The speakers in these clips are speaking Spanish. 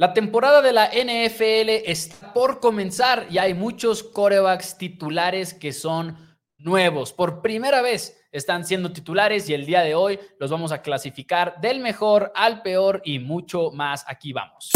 La temporada de la NFL está por comenzar y hay muchos quarterbacks titulares que son nuevos. Por primera vez están siendo titulares y el día de hoy los vamos a clasificar del mejor al peor y mucho más. Aquí vamos.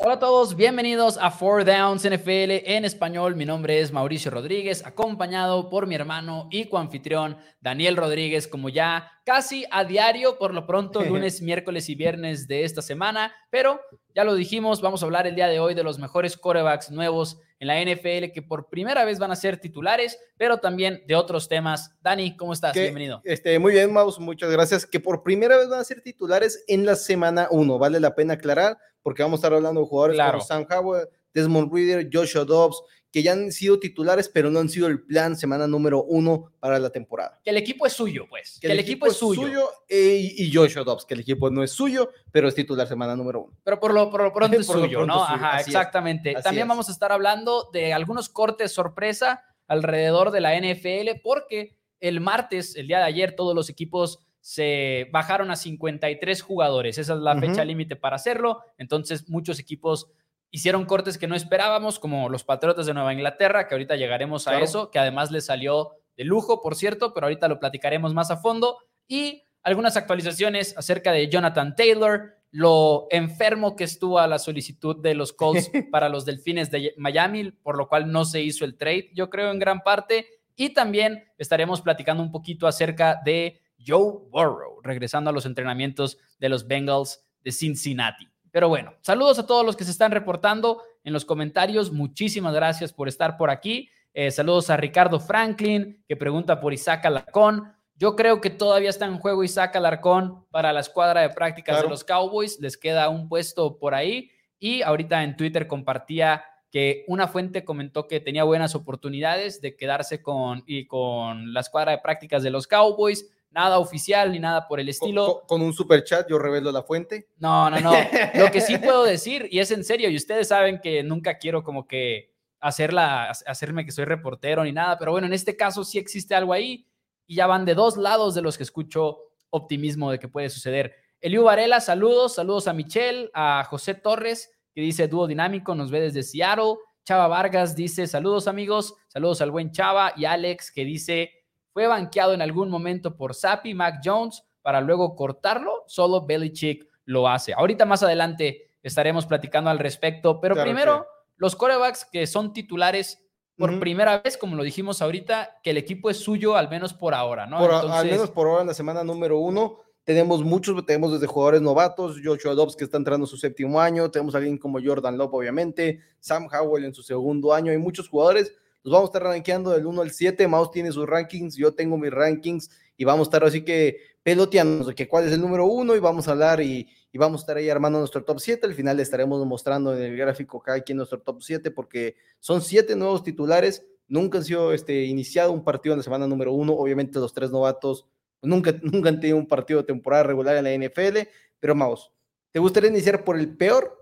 Hola a todos, bienvenidos a 4 Downs NFL en español. Mi nombre es Mauricio Rodríguez, acompañado por mi hermano y coanfitrión Daniel Rodríguez, como ya casi a diario, por lo pronto, lunes, miércoles y viernes de esta semana. Pero ya lo dijimos, vamos a hablar el día de hoy de los mejores quarterbacks nuevos en la NFL que por primera vez van a ser titulares, pero también de otros temas. Dani, ¿cómo estás? Bienvenido. Muy bien, Maus, muchas gracias. Que por primera vez van a ser titulares en la semana 1, vale la pena aclarar, porque vamos a estar hablando de jugadores como Sam Howell, Desmond Ridder, Joshua Dobbs, que ya han sido titulares, pero no han sido el plan semana número 1 para la temporada. Que el equipo es suyo, pues. Que el equipo es suyo. Y Joshua Dobbs, que el equipo no es suyo, pero es titular semana número 1. Pero por lo pronto es suyo, ¿no? Ajá, exactamente. También vamos a estar hablando de algunos cortes sorpresa alrededor de la NFL, porque el martes, el día de ayer, todos los equipos se bajaron a 53 jugadores. Esa es la fecha límite para hacerlo. Entonces, muchos equipos hicieron cortes que no esperábamos, como los Patriotas de Nueva Inglaterra, que ahorita llegaremos a eso, que además les salió de lujo, por cierto, pero ahorita lo platicaremos más a fondo. Y algunas actualizaciones acerca de Jonathan Taylor, lo enfermo que estuvo a la solicitud de los Colts para los Delfines de Miami, por lo cual no se hizo el trade, yo creo, en gran parte. Y también estaremos platicando un poquito acerca de Joe Burrow, regresando a los entrenamientos de los Bengals de Cincinnati. Pero bueno, saludos a todos los que se están reportando en los comentarios. Muchísimas gracias por estar por aquí. Saludos a Ricardo Franklin, que pregunta por Isaac Alarcón. Yo creo que todavía está en juego Isaac Alarcón para la escuadra de prácticas de los Cowboys. Les queda un puesto por ahí. Y ahorita en Twitter compartía que una fuente comentó que tenía buenas oportunidades de quedarse con la escuadra de prácticas de los Cowboys. Nada oficial ni nada por el estilo. ¿Con un super chat yo revelo la fuente? No. Lo que sí puedo decir, y es en serio, y ustedes saben que nunca quiero como que hacerme que soy reportero ni nada, pero bueno, en este caso sí existe algo ahí y ya van de dos lados de los que escucho optimismo de que puede suceder. Eliu Varela, saludos a Michelle, a José Torres, que dice dúo dinámico, nos ve desde Seattle. Chava Vargas dice saludos amigos, saludos al buen Chava, y Alex, que dice fue banqueado en algún momento por Zappe, Mac Jones, para luego cortarlo. Solo Belichick lo hace. Ahorita más adelante estaremos platicando al respecto, pero primero los quarterbacks que son titulares por primera vez, como lo dijimos ahorita, que el equipo es suyo, al menos por ahora, ¿no? Entonces, al menos por ahora en la semana número 1. Tenemos desde jugadores novatos, Joshua Dobbs, que está entrando su séptimo año, tenemos a alguien como Jordan Love, obviamente, Sam Howell en su segundo año, hay muchos jugadores. Los vamos a estar rankeando del 1 al 7. Maus tiene sus rankings, yo tengo mis rankings y vamos a estar así que peloteándonos de que cuál es el número 1 y vamos a hablar y vamos a estar ahí armando nuestro top 7. Al final le estaremos mostrando en el gráfico cada quien nuestro top 7 porque son 7 nuevos titulares. Nunca han sido iniciado un partido en la semana número 1. Obviamente los 3 novatos nunca han tenido un partido de temporada regular en la NFL. Pero Maus, ¿te gustaría iniciar por el peor?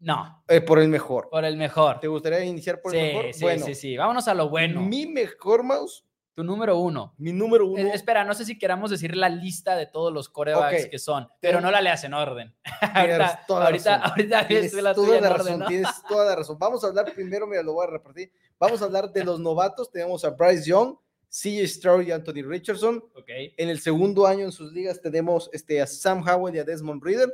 No. Por el mejor. Por el mejor. ¿Te gustaría iniciar por el mejor? Sí. Vámonos a lo bueno. Mi mejor, Mouse. Tu número 1. Mi número 1. Espera, no sé si queramos decir la lista de todos los quarterbacks que son, pero no la leas en orden. Ahorita tienes la tuya en orden, ¿no? Tienes toda la razón. Vamos a hablar primero, mira, lo voy a repartir. Vamos a hablar de los novatos. Tenemos a Bryce Young, CJ Stroud y Anthony Richardson. Okay. En el segundo año en sus ligas tenemos a Sam Howell y a Desmond Ridder.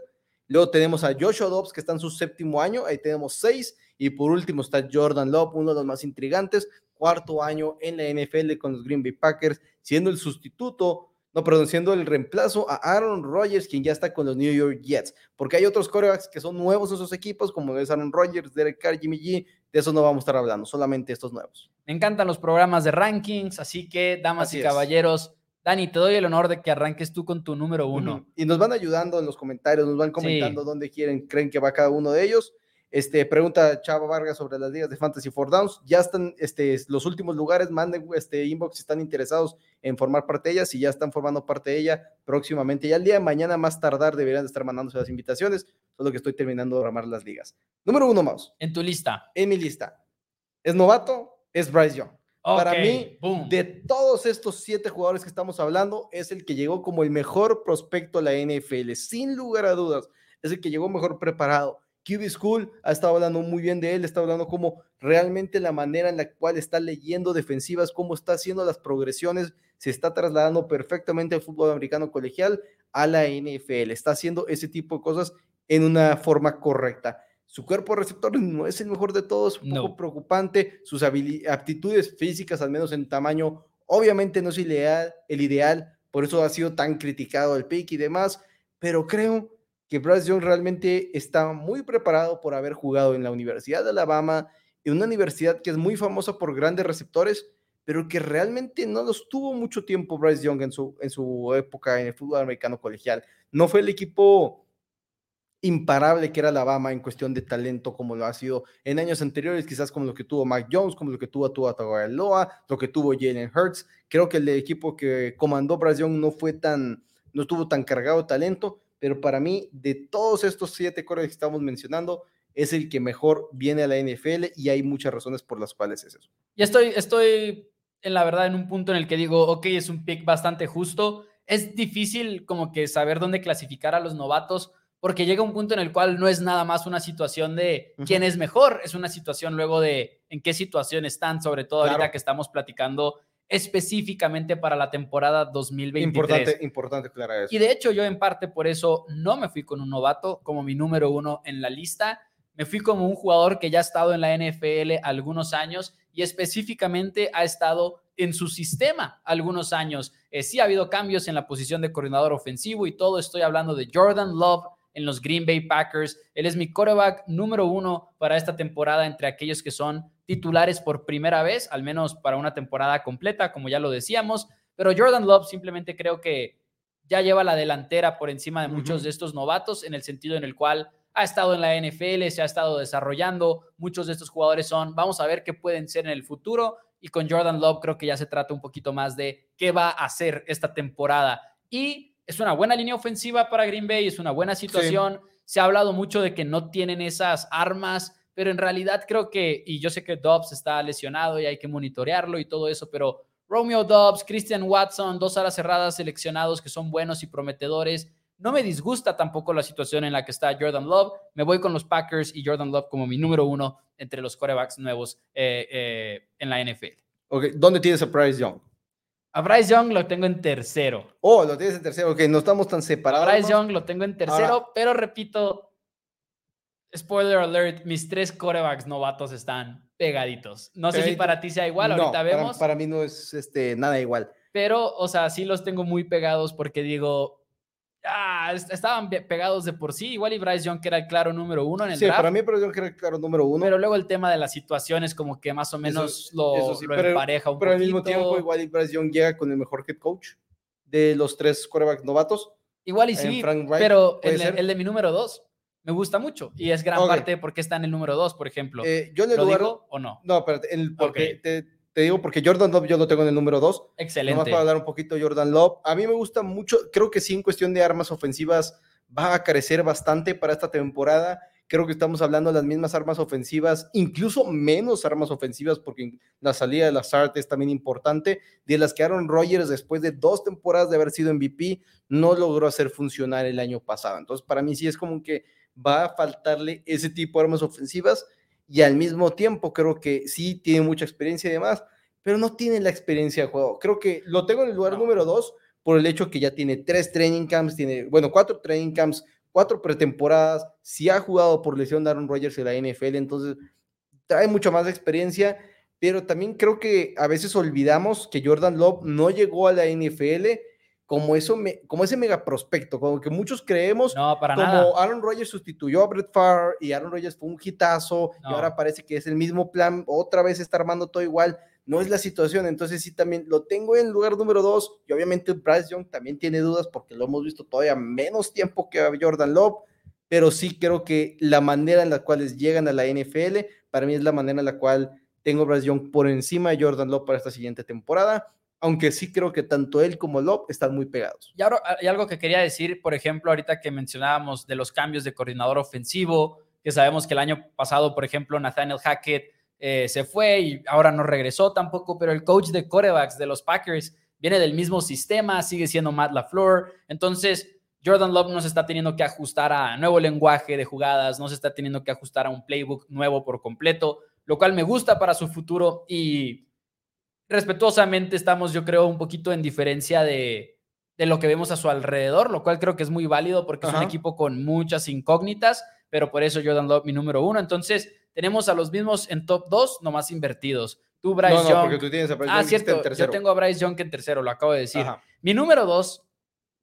Luego tenemos a Joshua Dobbs, que está en su séptimo año. Ahí tenemos 6. Y por último está Jordan Love, uno de los más intrigantes. Cuarto año en la NFL con los Green Bay Packers, siendo el reemplazo a Aaron Rodgers, quien ya está con los New York Jets. Porque hay otros quarterbacks que son nuevos en esos equipos, como es Aaron Rodgers, Derek Carr, Jimmy G. De esos no vamos a estar hablando, solamente estos nuevos. Me encantan los programas de rankings, así que, damas y caballeros... Dani, te doy el honor de que arranques tú con tu número 1. Y nos van ayudando en los comentarios, nos van comentando dónde creen que va cada uno de ellos. Pregunta Chava Vargas sobre las ligas de Fantasy 4 Downs. Ya están los últimos lugares, manden inbox si están interesados en formar parte de ella, si ya están formando parte de ella próximamente. Ya el día de mañana más tardar deberían estar mandándose las invitaciones. es lo que estoy terminando de armar las ligas. Número uno, Maus. En tu lista. En mi lista. Es novato, es Bryce Young. Okay, para mí, boom. De todos estos 7 jugadores que estamos hablando, es el que llegó como el mejor prospecto a la NFL, sin lugar a dudas. Es el que llegó mejor preparado. QB School ha estado hablando muy bien de él, está hablando como realmente la manera en la cual está leyendo defensivas, cómo está haciendo las progresiones, se está trasladando perfectamente al fútbol americano colegial a la NFL, está haciendo ese tipo de cosas en una forma correcta. Su cuerpo receptor no es el mejor de todos, un poco preocupante, sus aptitudes físicas, al menos en tamaño, obviamente no es el ideal, por eso ha sido tan criticado el pick y demás, pero creo que Bryce Young realmente está muy preparado por haber jugado en la Universidad de Alabama, en una universidad que es muy famosa por grandes receptores, pero que realmente no los tuvo mucho tiempo Bryce Young en su época en el fútbol americano colegial. No fue el equipo imparable que era Alabama en cuestión de talento como lo ha sido en años anteriores, quizás como lo que tuvo Mac Jones, como lo que tuvo Tua Tagovailoa, lo que tuvo Jalen Hurts. Creo que el equipo que comandó Bryce Young no estuvo tan cargado de talento, pero para mí, de todos estos 7 corredores que estamos mencionando, es el que mejor viene a la NFL y hay muchas razones por las cuales es eso. Y estoy en la verdad en un punto en el que digo, ok, es un pick bastante justo. Es difícil como que saber dónde clasificar a los novatos porque llega un punto en el cual no es nada más una situación de quién es mejor, es una situación luego de en qué situación están, sobre todo ahorita que estamos platicando específicamente para la temporada 2023. Importante aclarar eso. Y de hecho yo en parte por eso no me fui con un novato como mi número 1 en la lista, me fui como un jugador que ya ha estado en la NFL algunos años y específicamente ha estado en su sistema algunos años. Sí ha habido cambios en la posición de coordinador ofensivo y todo, estoy hablando de Jordan Love en los Green Bay Packers. Él es mi quarterback número 1 para esta temporada entre aquellos que son titulares por primera vez, al menos para una temporada completa, como ya lo decíamos. Pero Jordan Love simplemente creo que ya lleva la delantera por encima de muchos de estos novatos en el sentido en el cual ha estado en la NFL, se ha estado desarrollando. Muchos de estos jugadores vamos a ver qué pueden ser en el futuro. Y con Jordan Love creo que ya se trata un poquito más de qué va a hacer esta temporada. Y es una buena línea ofensiva para Green Bay, es una buena situación. Sí. Se ha hablado mucho de que no tienen esas armas, pero en realidad creo que, y yo sé que Dobbs está lesionado y hay que monitorearlo y todo eso, pero Romeo Dobbs, Christian Watson, 2 alas cerradas seleccionados que son buenos y prometedores. No me disgusta tampoco la situación en la que está Jordan Love. Me voy con los Packers y Jordan Love como mi número 1 entre los quarterbacks nuevos en la NFL. Okay. ¿Dónde tienes a Bryce Young? A Bryce Young lo tengo en tercero. Oh, lo tienes en tercero, ok, no estamos tan separados. A Bryce Young lo tengo en tercero, pero repito, spoiler alert, mis 3 quarterbacks novatos están pegaditos. No sé si para ti sea igual, ahorita vemos. Para mí no es nada igual. Pero, o sea, sí los tengo muy pegados porque digo, estaban pegados de por sí, igual y Bryce Young que era el claro número 1 en el draft. Sí, para mí Bryce Young que era el claro número 1. Pero luego el tema de las situaciones como que más o menos lo empareja un poquito. Pero al mismo tiempo igual y Bryce Young llega con el mejor head coach de los 3 quarterbacks novatos. Igual y sí, pero el de mi número 2 me gusta mucho y es gran parte porque está en el número 2, por ejemplo. Yo en el ¿lo lugar, digo o no? No, espérate, te digo porque Jordan Love yo lo tengo en el número 2. Excelente. Nomás para hablar un poquito de Jordan Love. A mí me gusta mucho, creo que sí en cuestión de armas ofensivas va a carecer bastante para esta temporada. Creo que estamos hablando de las mismas armas ofensivas, incluso menos armas ofensivas porque la salida de Lazard es también importante. De las que Aaron Rodgers después de 2 temporadas de haber sido MVP no logró hacer funcionar el año pasado. Entonces para mí sí es como que va a faltarle ese tipo de armas ofensivas. Y al mismo tiempo creo que sí tiene mucha experiencia y demás, pero no tiene la experiencia de juego. Creo que lo tengo en el lugar número 2 por el hecho que ya tiene 3 training camps, 4 training camps, 4 pretemporadas, sí ha jugado por lesión de Aaron Rodgers en la NFL, entonces trae mucha más experiencia, pero también creo que a veces olvidamos que Jordan Love no llegó a la NFL como ese mega prospecto, como que muchos creemos, Aaron Rodgers sustituyó a Brett Favre y Aaron Rodgers fue un hitazo y ahora parece que es el mismo plan, otra vez está armando todo igual, no es la situación, entonces sí también lo tengo en lugar número 2 y obviamente Bryce Young también tiene dudas porque lo hemos visto todavía menos tiempo que a Jordan Love, pero sí creo que la manera en la cual llegan a la NFL, para mí es la manera en la cual tengo a Bryce Young por encima de Jordan Love para esta siguiente temporada. aunque sí creo que tanto él como Love están muy pegados. Y ahora hay algo que quería decir, por ejemplo, ahorita que mencionábamos de los cambios de coordinador ofensivo, que sabemos que el año pasado, por ejemplo, Nathaniel Hackett se fue y ahora no regresó tampoco, pero el coach de quarterbacks de los Packers viene del mismo sistema, sigue siendo Matt LaFleur. Entonces, Jordan Love no se está teniendo que ajustar a nuevo lenguaje de jugadas, no se está teniendo que ajustar a un playbook nuevo por completo, lo cual me gusta para su futuro. Y respetuosamente estamos, yo creo, un poquito en diferencia de lo que vemos a su alrededor, lo cual creo que es muy válido porque es un equipo con muchas incógnitas, pero por eso Jordan Love mi número uno. Entonces, tenemos a los mismos en top 2, nomás invertidos. Tú, Bryce Young. No, porque tú tienes a Bryce Young cierto, en tercero. Yo tengo a Bryce Young que en tercero, lo acabo de decir. Ajá. Mi número 2,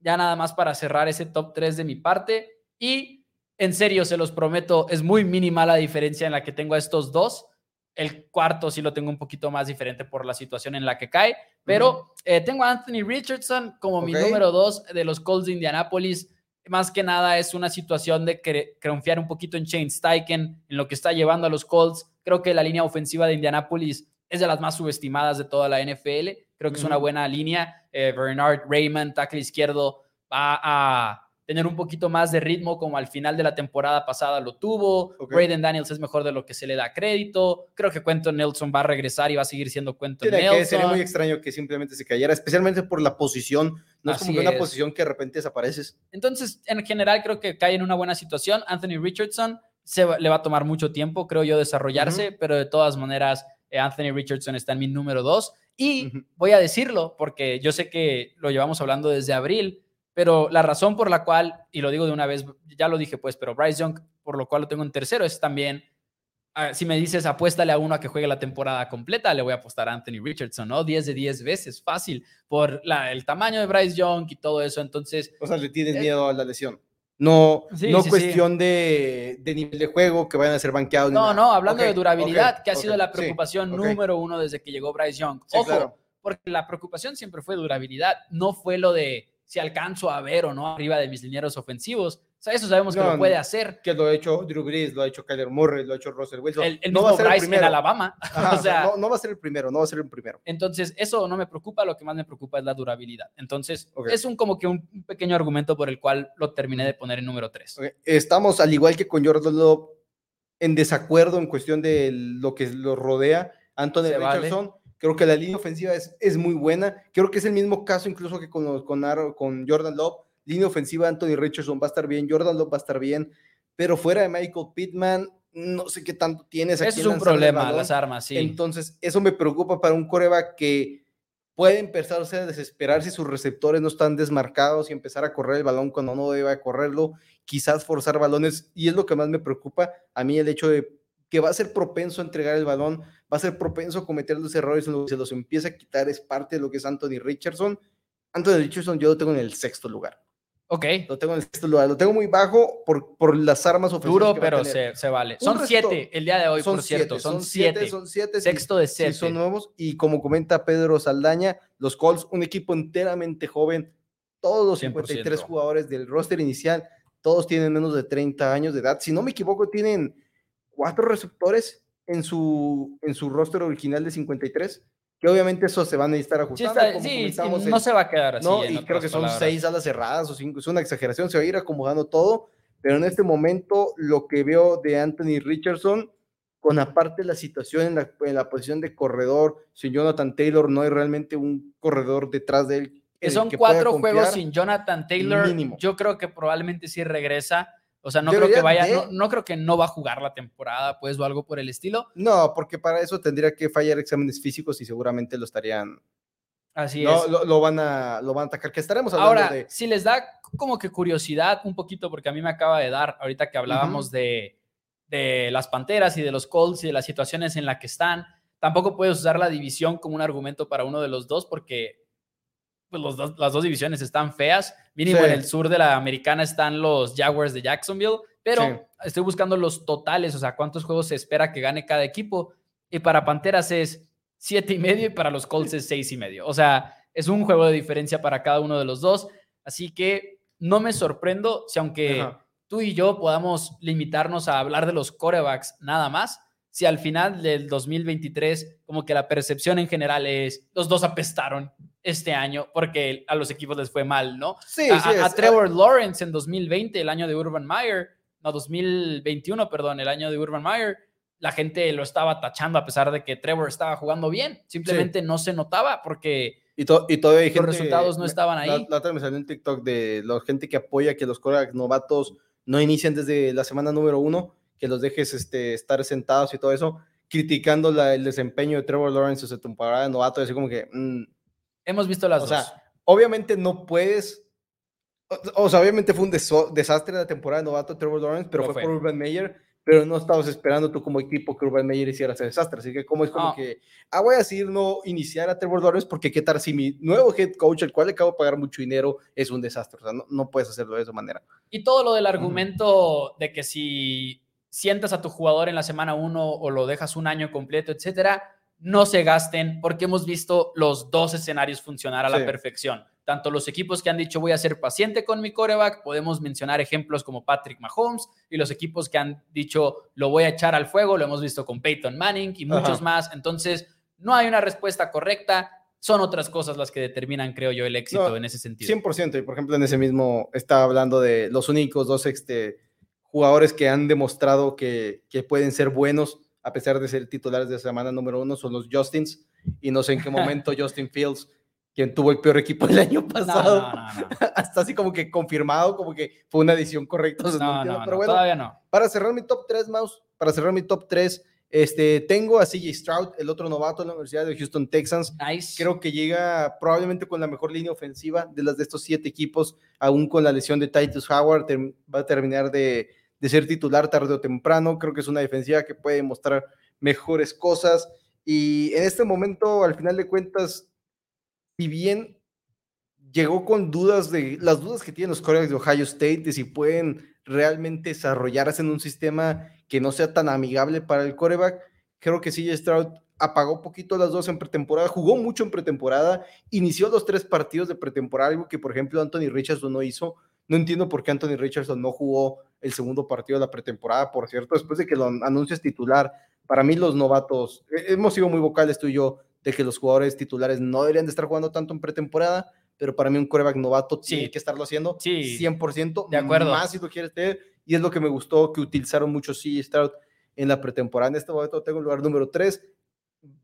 ya nada más para cerrar ese top 3 de mi parte, y en serio, se los prometo, es muy mínima la diferencia en la que tengo a estos dos. El cuarto sí lo tengo un poquito más diferente por la situación en la que cae, pero tengo a Anthony Richardson como mi número 2 de los Colts de Indianapolis. Más que nada es una situación de confiar un poquito en Shane Steichen, en lo que está llevando a los Colts. Creo que la línea ofensiva de Indianapolis es de las más subestimadas de toda la NFL. Creo que es una buena línea. Bernard Raymond, tackle izquierdo, va a tener un poquito más de ritmo, como al final de la temporada pasada lo tuvo. Brayden Daniels es mejor de lo que se le da crédito. Creo que Quentin Nelson va a regresar y va a seguir siendo Quentin Nelson. Sería muy extraño que simplemente se cayera, especialmente por la posición. No es como que una posición que de repente desapareces. Entonces, en general, creo que cae en una buena situación. Anthony Richardson le va a tomar mucho tiempo, creo yo, desarrollarse, pero de todas maneras, Anthony Richardson está en mi número 2. Y voy a decirlo, porque yo sé que lo llevamos hablando desde abril, pero la razón por la cual, y lo digo de una vez, ya lo dije pues, pero Bryce Young, por lo cual lo tengo en tercero, es también, si me dices apuéstale a uno a que juegue la temporada completa, le voy a apostar a Anthony Richardson, ¿no? 10 de 10 veces, fácil, por el tamaño de Bryce Young y todo eso, entonces... O sea, le tienes miedo a la lesión. No, cuestión de nivel de juego, que vayan a ser banqueados. No, hablando de durabilidad, que ha sido la preocupación número uno desde que llegó Bryce Young. Sí, ojo, porque la preocupación siempre fue durabilidad, no fue lo de... si alcanzo a ver o no arriba de mis linieros ofensivos. O sea, eso sabemos que lo puede hacer. Que lo ha hecho Drew Brees, lo ha hecho Kyler Murray, lo ha hecho Russell Wilson. El no mismo Bryce en Alabama. Ajá, no va a ser el primero, no va a ser el primero. Entonces, eso no me preocupa, lo que más me preocupa es la durabilidad. Entonces, es un pequeño argumento por el cual lo terminé de poner en número 3. Estamos, al igual que con Jordan Love, en desacuerdo en cuestión de lo que lo rodea. Anthony Richardson... Vale. Creo que la línea ofensiva es muy buena. Creo que es el mismo caso incluso que con Jordan Love. Línea ofensiva, Anthony Richardson va a estar bien, Jordan Love va a estar bien, pero fuera de Michael Pittman, no sé qué tanto tienes. Eso es un problema, las armas, sí. Entonces, eso me preocupa para un cornerback que puede empezar a desesperar si sus receptores no están desmarcados y empezar a correr el balón cuando no deba correrlo, quizás forzar balones, y es lo que más me preocupa a mí, el hecho de que va a ser propenso a entregar el balón, va a ser propenso a cometer los errores, lo que se los empieza a quitar es parte de lo que es Anthony Richardson. Anthony Richardson yo lo tengo en el sexto lugar. Ok. Lo tengo en el sexto lugar, lo tengo muy bajo por las armas ofensivas. Duro, que pero se vale. Son 7 el día de hoy, por cierto. Son siete. Sexto de 7. Sí, son nuevos, y como comenta Pedro Saldaña, los Colts, un equipo enteramente joven, todos los 53 jugadores del roster inicial, todos tienen menos de 30 años de edad. Si no me equivoco, tienen 4 receptores en su roster original de 53, que obviamente eso se van a estar ajustando. No se va a quedar así. No, y creo que son 6 alas cerradas o 5, es una exageración, se va a ir acomodando todo, pero en este momento lo que veo de Anthony Richardson, con aparte la situación en la posición de corredor, sin Jonathan Taylor no hay realmente un corredor detrás de él. Que son 4 juegos sin Jonathan Taylor, mínimo. Yo creo que probablemente sí regresa. O sea, no creo que no va a jugar la temporada, pues, o algo por el estilo. No, porque para eso tendría que fallar exámenes físicos y seguramente lo estarían... Así es. Lo van a atacar, que estaremos hablando ahora, de... Ahora, si les da como que curiosidad un poquito, porque a mí me acaba de dar, ahorita que hablábamos de las Panteras y de los Colts y de las situaciones en las que están, tampoco puedes usar la división como un argumento para uno de los dos, porque... pues las dos divisiones están feas. Mínimo en el sur de la americana están los Jaguars de Jacksonville, pero estoy buscando los totales, o sea, cuántos juegos se espera que gane cada equipo, y para Panteras es 7.5 y para los Colts es 6.5. O sea, es un juego de diferencia para cada uno de los dos, así que no me sorprendo si aunque tú y yo podamos limitarnos a hablar de los quarterbacks nada más, si al final del 2023 como que la percepción en general es los dos apestaron este año porque a los equipos les fue mal, ¿no? Sí, a Trevor Lawrence en 2020, el año de Urban Meyer, no, 2021, perdón, el año de Urban Meyer, la gente lo estaba tachando a pesar de que Trevor estaba jugando bien. Simplemente no se notaba porque y todavía hay gente, los resultados no estaban ahí. La otra me salió en TikTok de la gente que apoya que los quarterbacks novatos no inician desde la semana número 1, que los dejes estar sentados y todo eso, criticando el desempeño de Trevor Lawrence en su temporada de novato. Así como que hemos visto las dos. O sea, obviamente no puedes... O sea, obviamente fue un desastre la temporada de novato de Trevor Lawrence, pero fue por Urban Meyer, pero no estabas esperando tú como equipo que Urban Meyer hiciera ese desastre. Así que como es como que, voy a decir no iniciar a Trevor Lawrence porque qué tal si mi nuevo head coach, el cual le acabo de pagar mucho dinero, es un desastre. O sea, no puedes hacerlo de esa manera. Y todo lo del argumento de que si sientas a tu jugador en la semana 1 o lo dejas un año completo, etcétera, no se gasten porque hemos visto los dos escenarios funcionar a la perfección. Tanto los equipos que han dicho voy a ser paciente con mi quarterback, podemos mencionar ejemplos como Patrick Mahomes, y los equipos que han dicho lo voy a echar al fuego, lo hemos visto con Peyton Manning y muchos más. Entonces, no hay una respuesta correcta, son otras cosas las que determinan, creo yo, el éxito en ese sentido. 100%, y por ejemplo en ese mismo estaba hablando de los únicos dos jugadores que han demostrado que pueden ser buenos a pesar de ser titulares de semana número 1 son los Justins, y no sé en qué momento Justin Fields, quien tuvo el peor equipo el año pasado, no. Hasta así como que confirmado, como que fue una decisión correcta. Entonces, pero bueno, todavía no. Para cerrar mi top 3, Maus, tengo a CJ Stroud, el otro novato de la Universidad de Houston Texans. Nice. Creo que llega probablemente con la mejor línea ofensiva de las de estos 7 equipos, aún con la lesión de Titus Howard, va a terminar de ser titular tarde o temprano. Creo que es una defensiva que puede mostrar mejores cosas, y en este momento, al final de cuentas, si bien llegó con dudas las dudas que tienen los quarterbacks de Ohio State, de si pueden realmente desarrollarse en un sistema que no sea tan amigable para el quarterback, creo que CJ Stroud apagó poquito las dos en pretemporada, jugó mucho en pretemporada, inició los 3 partidos de pretemporada, algo que por ejemplo Anthony Richardson no hizo. No entiendo por qué Anthony Richardson no jugó el segundo partido de la pretemporada, por cierto, después de que lo anuncias titular. Para mí los novatos, hemos sido muy vocales tú y yo, de que los jugadores titulares no deberían de estar jugando tanto en pretemporada, pero para mí un quarterback novato tiene que estarlo haciendo 100%, de acuerdo, más si lo quieres tener, y es lo que me gustó, que utilizaron mucho CJ Stroud en la pretemporada. En este momento tengo el lugar número 3,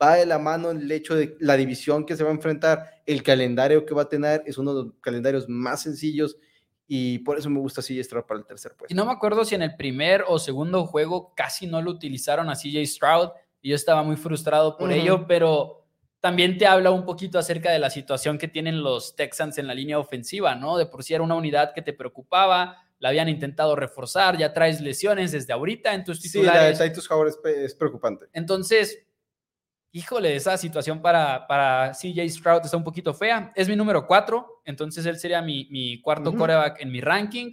va de la mano el hecho de la división que se va a enfrentar, el calendario que va a tener, es uno de los calendarios más sencillos, y por eso me gusta CJ Stroud para el tercer puesto. Y no me acuerdo si en el primer o segundo juego casi no lo utilizaron a CJ Stroud, y yo estaba muy frustrado por ello, pero también te habla un poquito acerca de la situación que tienen los Texans en la línea ofensiva, ¿no? De por sí era una unidad que te preocupaba, la habían intentado reforzar, ya traes lesiones desde ahorita en tus titulares. Sí, la de Titus Howard es preocupante. Entonces, híjole, esa situación para CJ Stroud está un poquito fea. Es mi número 4, entonces él sería mi cuarto quarterback en mi ranking.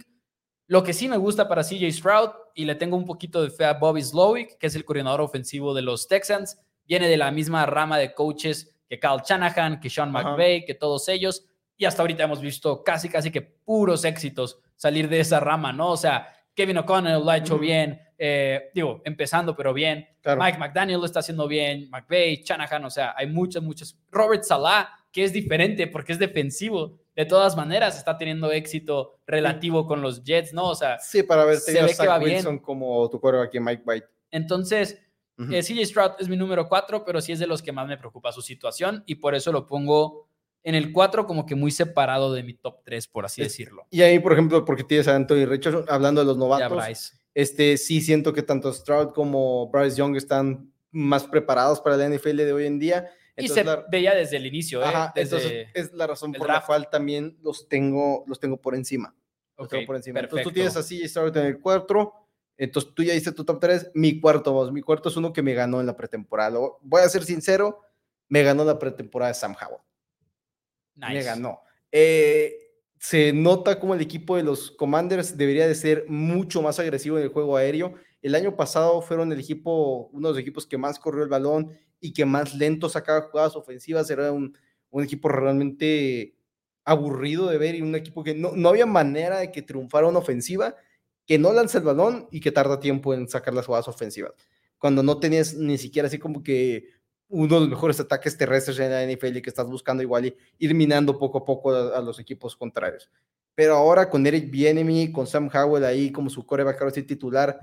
Lo que sí me gusta para CJ Stroud, y le tengo un poquito de fe a Bobby Slowick, que es el coordinador ofensivo de los Texans, viene de la misma rama de coaches que Kyle Shanahan, que Sean McVay, que todos ellos, y hasta ahorita hemos visto casi que puros éxitos salir de esa rama, ¿no? O sea, Kevin O'Connell lo ha hecho bien, empezando, pero bien. Claro. Mike McDaniel lo está haciendo bien, McVay, Shanahan, o sea, hay muchas. Robert Saleh, que es diferente porque es defensivo, de todas maneras está teniendo éxito relativo con los Jets, ¿no? O sea, sí, para ver, se ve que va Wilson bien. Como tu quarterback aquí, Mike White. Entonces, CJ Stroud es mi número 4, pero sí es de los que más me preocupa su situación, y por eso lo pongo en el 4 como que muy separado de mi top 3, por así decirlo. Y ahí, por ejemplo, porque tienes a Anthony Richardson, hablando de los novatos, sí siento que tanto Stroud como Bryce Young están más preparados para la NFL de hoy en día. Entonces, y se veía desde el inicio. Entonces es la razón por la cual también los tengo por encima. Okay, entonces tú tienes a CJ Stroud en el 4. Entonces tú ya hiciste tu top 3, mi cuarto es uno que me ganó en la pretemporada. Voy a ser sincero, me ganó la pretemporada de Sam Howell. Nice. Me ganó. Se nota como el equipo de los Commanders debería de ser mucho más agresivo en el juego aéreo. El año pasado fueron uno de los equipos que más corrió el balón y que más lento sacaba jugadas ofensivas. Era un equipo realmente aburrido de ver, y un equipo que no había manera de que triunfara una ofensiva que no lanza el balón y que tarda tiempo en sacar las jugadas ofensivas. cuando no tenías ni siquiera así como que uno de los mejores ataques terrestres en la NFL y que estás buscando igual y ir minando poco a poco a los equipos contrarios. Pero ahora con Eric Bieniemy, con Sam Howell ahí como su quarterback ahora sí titular,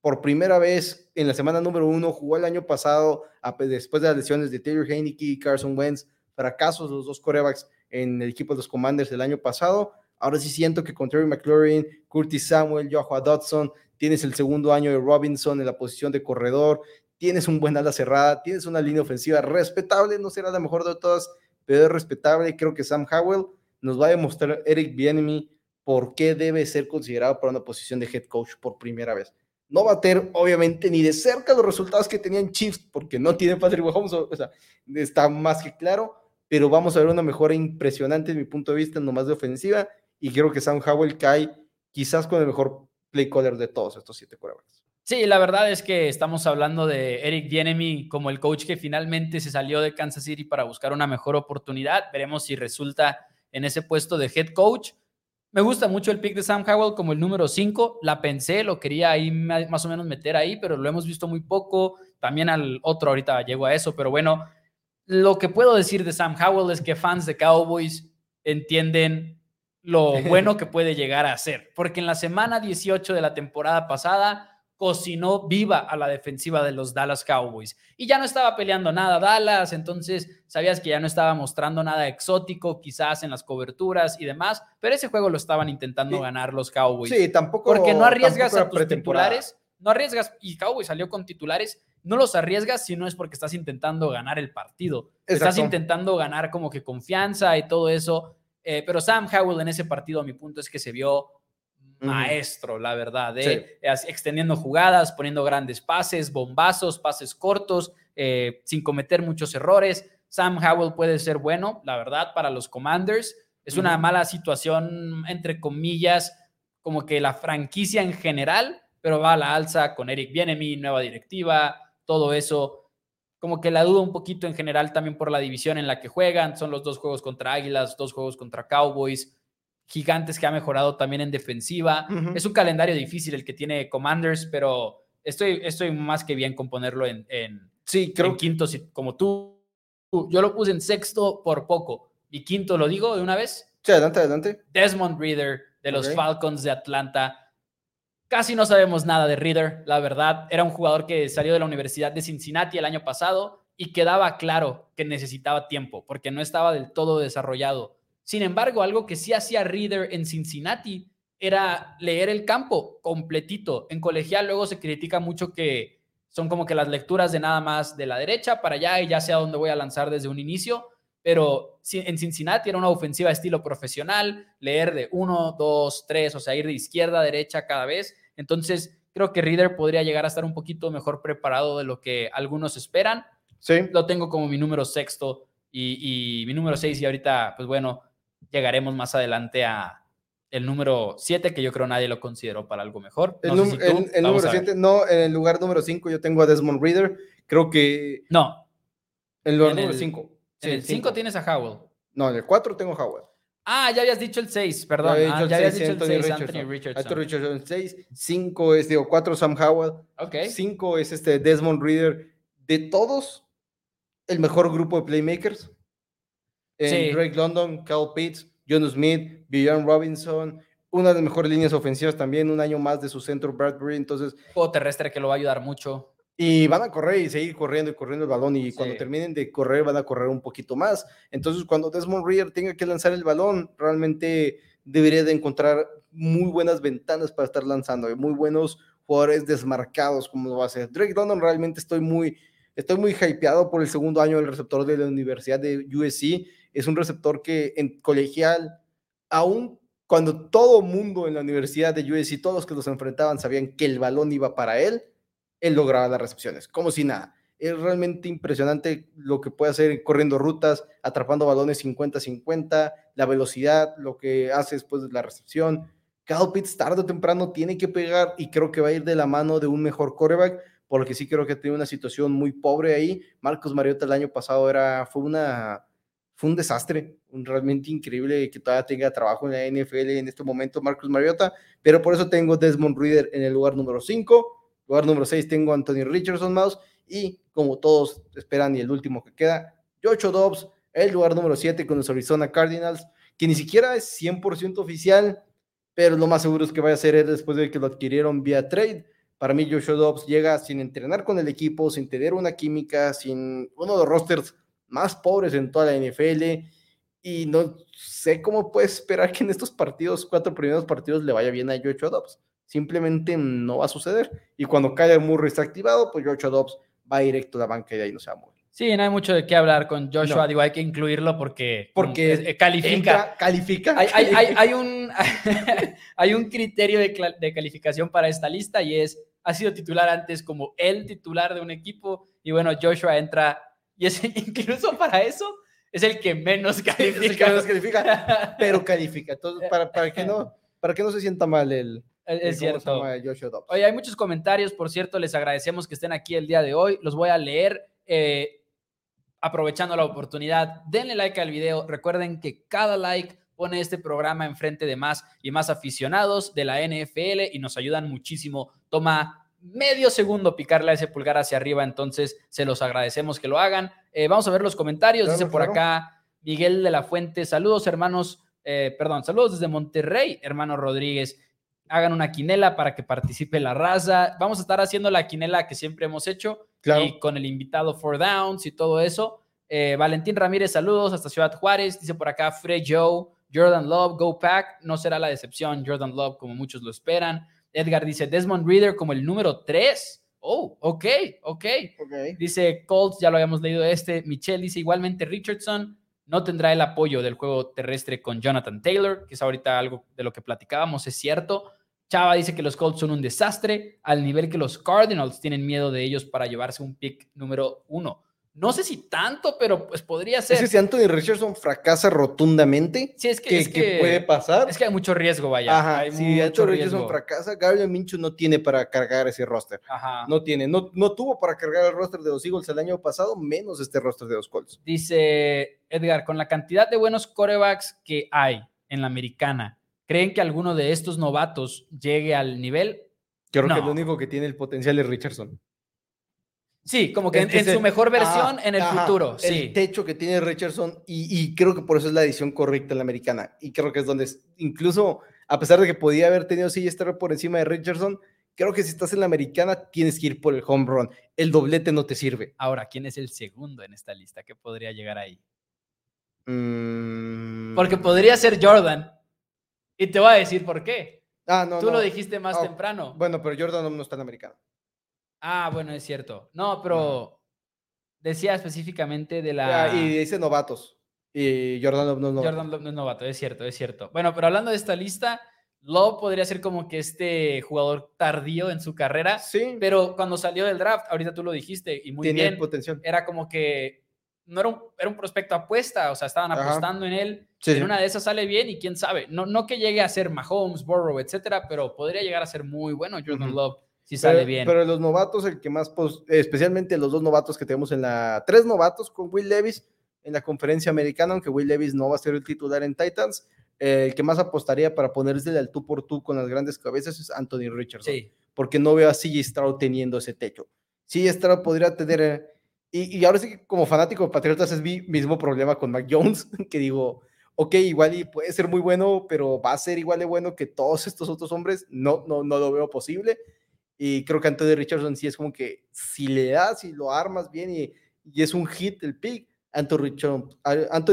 por primera vez en la semana número 1, jugó el año pasado después de las lesiones de Taylor Heinicke y Carson Wentz, fracasos los dos quarterbacks en el equipo de los Commanders el año pasado. Ahora sí siento que con Terry McLaurin, Curtis Samuel, Joshua Dobbs, tienes el segundo año de Robinson en la posición de corredor, tienes un buen ala cerrada, tienes una línea ofensiva respetable, no será la mejor de todas, pero es respetable. Creo que Sam Howell nos va a demostrar, Eric Bieniemy, por qué debe ser considerado para una posición de head coach por primera vez. No va a tener, obviamente, ni de cerca los resultados que tenían Chiefs, porque no tiene Patrick Mahomes, o sea, está más que claro, pero vamos a ver una mejora impresionante, desde mi punto de vista, nomás de ofensiva, y creo que Sam Howell cae quizás con el mejor play caller de todos estos 7 quarterbacks. Sí, la verdad es que estamos hablando de Eric Bieniemy como el coach que finalmente se salió de Kansas City para buscar una mejor oportunidad. Veremos si resulta en ese puesto de head coach. Me gusta mucho el pick de Sam Howell como el número 5, la pensé, lo quería ahí más o menos meter ahí, pero lo hemos visto muy poco, también al otro ahorita llego a eso, pero bueno, lo que puedo decir de Sam Howell es que fans de Cowboys entienden lo bueno que puede llegar a ser, porque en la semana 18 de la temporada pasada cocinó viva a la defensiva de los Dallas Cowboys, y ya no estaba peleando nada Dallas, entonces sabías que ya no estaba mostrando nada exótico quizás en las coberturas y demás, pero ese juego lo estaban intentando ganar los Cowboys. Sí, tampoco. Porque no arriesgas a tus titulares, no arriesgas, y Cowboys salió con titulares, no los arriesgas si no es porque estás intentando ganar el partido. Exacto. Estás intentando ganar como que confianza y todo eso, pero Sam Howell en ese partido, a mi punto, es que se vio maestro, la verdad, extendiendo jugadas, poniendo grandes pases, bombazos, pases cortos, sin cometer muchos errores. Sam Howell puede ser bueno, la verdad, para los Commanders. Es una mala situación, entre comillas, como que la franquicia en general, pero va a la alza con Eric Bieniemy, nueva directiva, todo eso. Como que la dudo un poquito en general también por la división en la que juegan. Son los 2 juegos contra Águilas, 2 juegos contra Cowboys. Gigantes que ha mejorado también en defensiva. Es un calendario difícil el que tiene Commanders, pero estoy más que bien con ponerlo en quinto, como tú. Yo lo puse en sexto por poco. Y quinto, ¿lo digo de una vez? Sí, adelante. Desmond Ridder de los Falcons de Atlanta. Casi no sabemos nada de Ridder, la verdad. Era un jugador que salió de la Universidad de Cincinnati el año pasado y quedaba claro que necesitaba tiempo porque no estaba del todo desarrollado. Sin embargo, algo que sí hacía Ridder en Cincinnati era leer el campo completito. En colegial luego se critica mucho que son como que las lecturas de nada más de la derecha para allá y ya sé a dónde voy a lanzar desde un inicio, pero en Cincinnati era una ofensiva estilo profesional, leer de 1, 2, 3, o sea, ir de izquierda a derecha cada vez. Entonces, creo que Ridder podría llegar a estar un poquito mejor preparado de lo que algunos esperan. Sí. Lo tengo como mi número 6 y mi número 6, y ahorita, pues bueno, llegaremos más adelante a el número 7, que yo creo nadie lo consideró para algo mejor. El número 7, no, en el lugar número 5 yo tengo a Desmond Ridder, creo que... No. En el lugar número 5. En el 5 tienes a Howell. No, en el 4 tengo a Howell. Ah, ya habías dicho el 6, perdón. Ya habías dicho el 6, Anthony Richardson. Anthony Richardson 6, 5 es, 4 Sam Howell, 5 es Desmond Ridder. De todos, el mejor grupo de playmakers. Drake London, Kyle Pitts, John Smith, Bijan Robinson, una de las mejores líneas ofensivas también, un año más de su centro Bradbury, entonces... Juego terrestre que lo va a ayudar mucho. Y van a correr y seguir corriendo el balón, y cuando terminen de correr van a correr un poquito más. Entonces, cuando Desmond Ridder tenga que lanzar el balón, realmente debería de encontrar muy buenas ventanas para estar lanzando, muy buenos jugadores desmarcados, como lo va a hacer Drake London. Realmente estoy muy hypeado por el segundo año del receptor de la Universidad de USC. Es un receptor que en colegial, aún cuando todo mundo en la Universidad de USC, todos los que los enfrentaban sabían que el balón iba para él lograba las recepciones, como si nada. Es realmente impresionante lo que puede hacer corriendo rutas, atrapando balones 50-50, la velocidad, lo que hace después de la recepción. Kyle Pitts tarde o temprano tiene que pegar, y creo que va a ir de la mano de un mejor quarterback, porque sí creo que tiene una situación muy pobre ahí. Marcus Mariota el año pasado fue un desastre, realmente increíble que todavía tenga trabajo en la NFL en este momento Marcus Mariota, pero por eso tengo Desmond Ridder en el lugar número 5, Lugar número 6 tengo a Anthony Richardson Mouse, y como todos esperan y el último que queda, Joshua Dobbs, el lugar número 7 con los Arizona Cardinals, que ni siquiera es 100% oficial, pero lo más seguro es que vaya a ser él después de que lo adquirieron vía trade. Para mí Joshua Dobbs llega sin entrenar con el equipo, sin tener una química, sin uno de los rosters más pobres en toda la NFL, y no sé cómo puedes esperar que en estos partidos, 4 primeros partidos, le vaya bien a Joshua Dobbs. Simplemente no va a suceder, y cuando Kyle Murray está activado, pues Joshua Dobbs va directo a la banca y de ahí no se va a mover. Sí, no hay mucho de qué hablar con Joshua, no. Digo, hay que incluirlo porque califica. Hay un criterio de calificación para esta lista, y ha sido titular antes como el titular de un equipo, y bueno, Joshua entra, y es incluso para eso, es el que menos califica. Pero califica, entonces para que no se sienta mal el... Es cierto. Oye, hay muchos comentarios, por cierto, les agradecemos que estén aquí el día de hoy, los voy a leer aprovechando la oportunidad. Denle like al video, recuerden que cada like pone este programa enfrente de más y más aficionados de la NFL y nos ayudan muchísimo. Toma medio segundo picarle a ese pulgar hacia arriba, entonces se los agradecemos que lo hagan. Vamos a ver los comentarios, claro, dice por acá Miguel de la Fuente, saludos hermanos, saludos desde Monterrey, hermano Rodríguez. Hagan una quinela para que participe la raza. Vamos a estar haciendo la quinela que siempre hemos hecho, claro, y con el invitado Four Downs y todo eso. Valentín Ramírez, saludos hasta Ciudad Juárez. Dice por acá Fred Joe, Jordan Love, Go Pack. No será la decepción, Jordan Love, como muchos lo esperan. Edgar dice Desmond Ridder como el número 3. Oh, ok. Dice Colts, ya lo habíamos leído este. Michelle dice igualmente Richardson. No tendrá el apoyo del juego terrestre con Jonathan Taylor, que es ahorita algo de lo que platicábamos, es cierto. Chava dice que los Colts son un desastre, al nivel que los Cardinals tienen miedo de ellos para llevarse un pick número 1. No sé si tanto, pero pues podría ser. Es que si Anthony Richardson fracasa rotundamente, sí, es que puede pasar. Es que hay mucho riesgo, vaya. Ajá, si Anthony Richardson fracasa, Gardner Minshew no tiene para cargar ese roster. Ajá. No tuvo para cargar el roster de los Eagles el año pasado, menos este roster de los Colts. Dice Edgar, con la cantidad de buenos quarterbacks que hay en la americana, ¿creen que alguno de estos novatos llegue al nivel? Creo que lo único que tiene el potencial es Richardson. Sí, como que en su mejor versión en el futuro. Sí. El techo que tiene Richardson, y creo que por eso es la decisión correcta en la americana. Y creo que es donde, incluso a pesar de que podía haber tenido sí estar por encima de Richardson, creo que si estás en la americana tienes que ir por el home run. El doblete no te sirve. Ahora, ¿quién es el segundo en esta lista? ¿Qué podría llegar ahí? Porque podría ser Jordan. Y te voy a decir por qué. Tú lo dijiste más temprano. Bueno, pero Jordan no está en americano. Bueno, es cierto. No, pero decía específicamente de la... y dice novatos. Y Jordan Love no es novato. Jordan Love no es novato, es cierto. Bueno, pero hablando de esta lista, Love podría ser como que este jugador tardío en su carrera. Sí. Pero cuando salió del draft, ahorita tú lo dijiste, y muy bien. Tenía potencial. Era como que... no era un prospecto apuesta, o sea, estaban apostando en él, sí. En una de esas sale bien y quién sabe, no que llegue a ser Mahomes, Burrow, etcétera, pero podría llegar a ser muy bueno Jordan Love si sale bien. Pero los novatos, el que más, especialmente los dos novatos que tenemos en la, 3 novatos con Will Levis en la conferencia americana, aunque Will Levis no va a ser el titular en Titans, el que más apostaría para ponerse al tú por tú con las grandes cabezas es Anthony Richardson, sí. Porque no veo a CJ Stroud teniendo ese techo. CJ Stroud podría tener... Y ahora sí que como fanático de Patriotas es mi mismo problema con Mac Jones, que digo, ok, igual y puede ser muy bueno, pero va a ser igual de bueno que todos estos otros hombres, no lo veo posible, y creo que Anthony Richardson sí es como que si le das, si lo armas bien y es un hit el pick, Anthony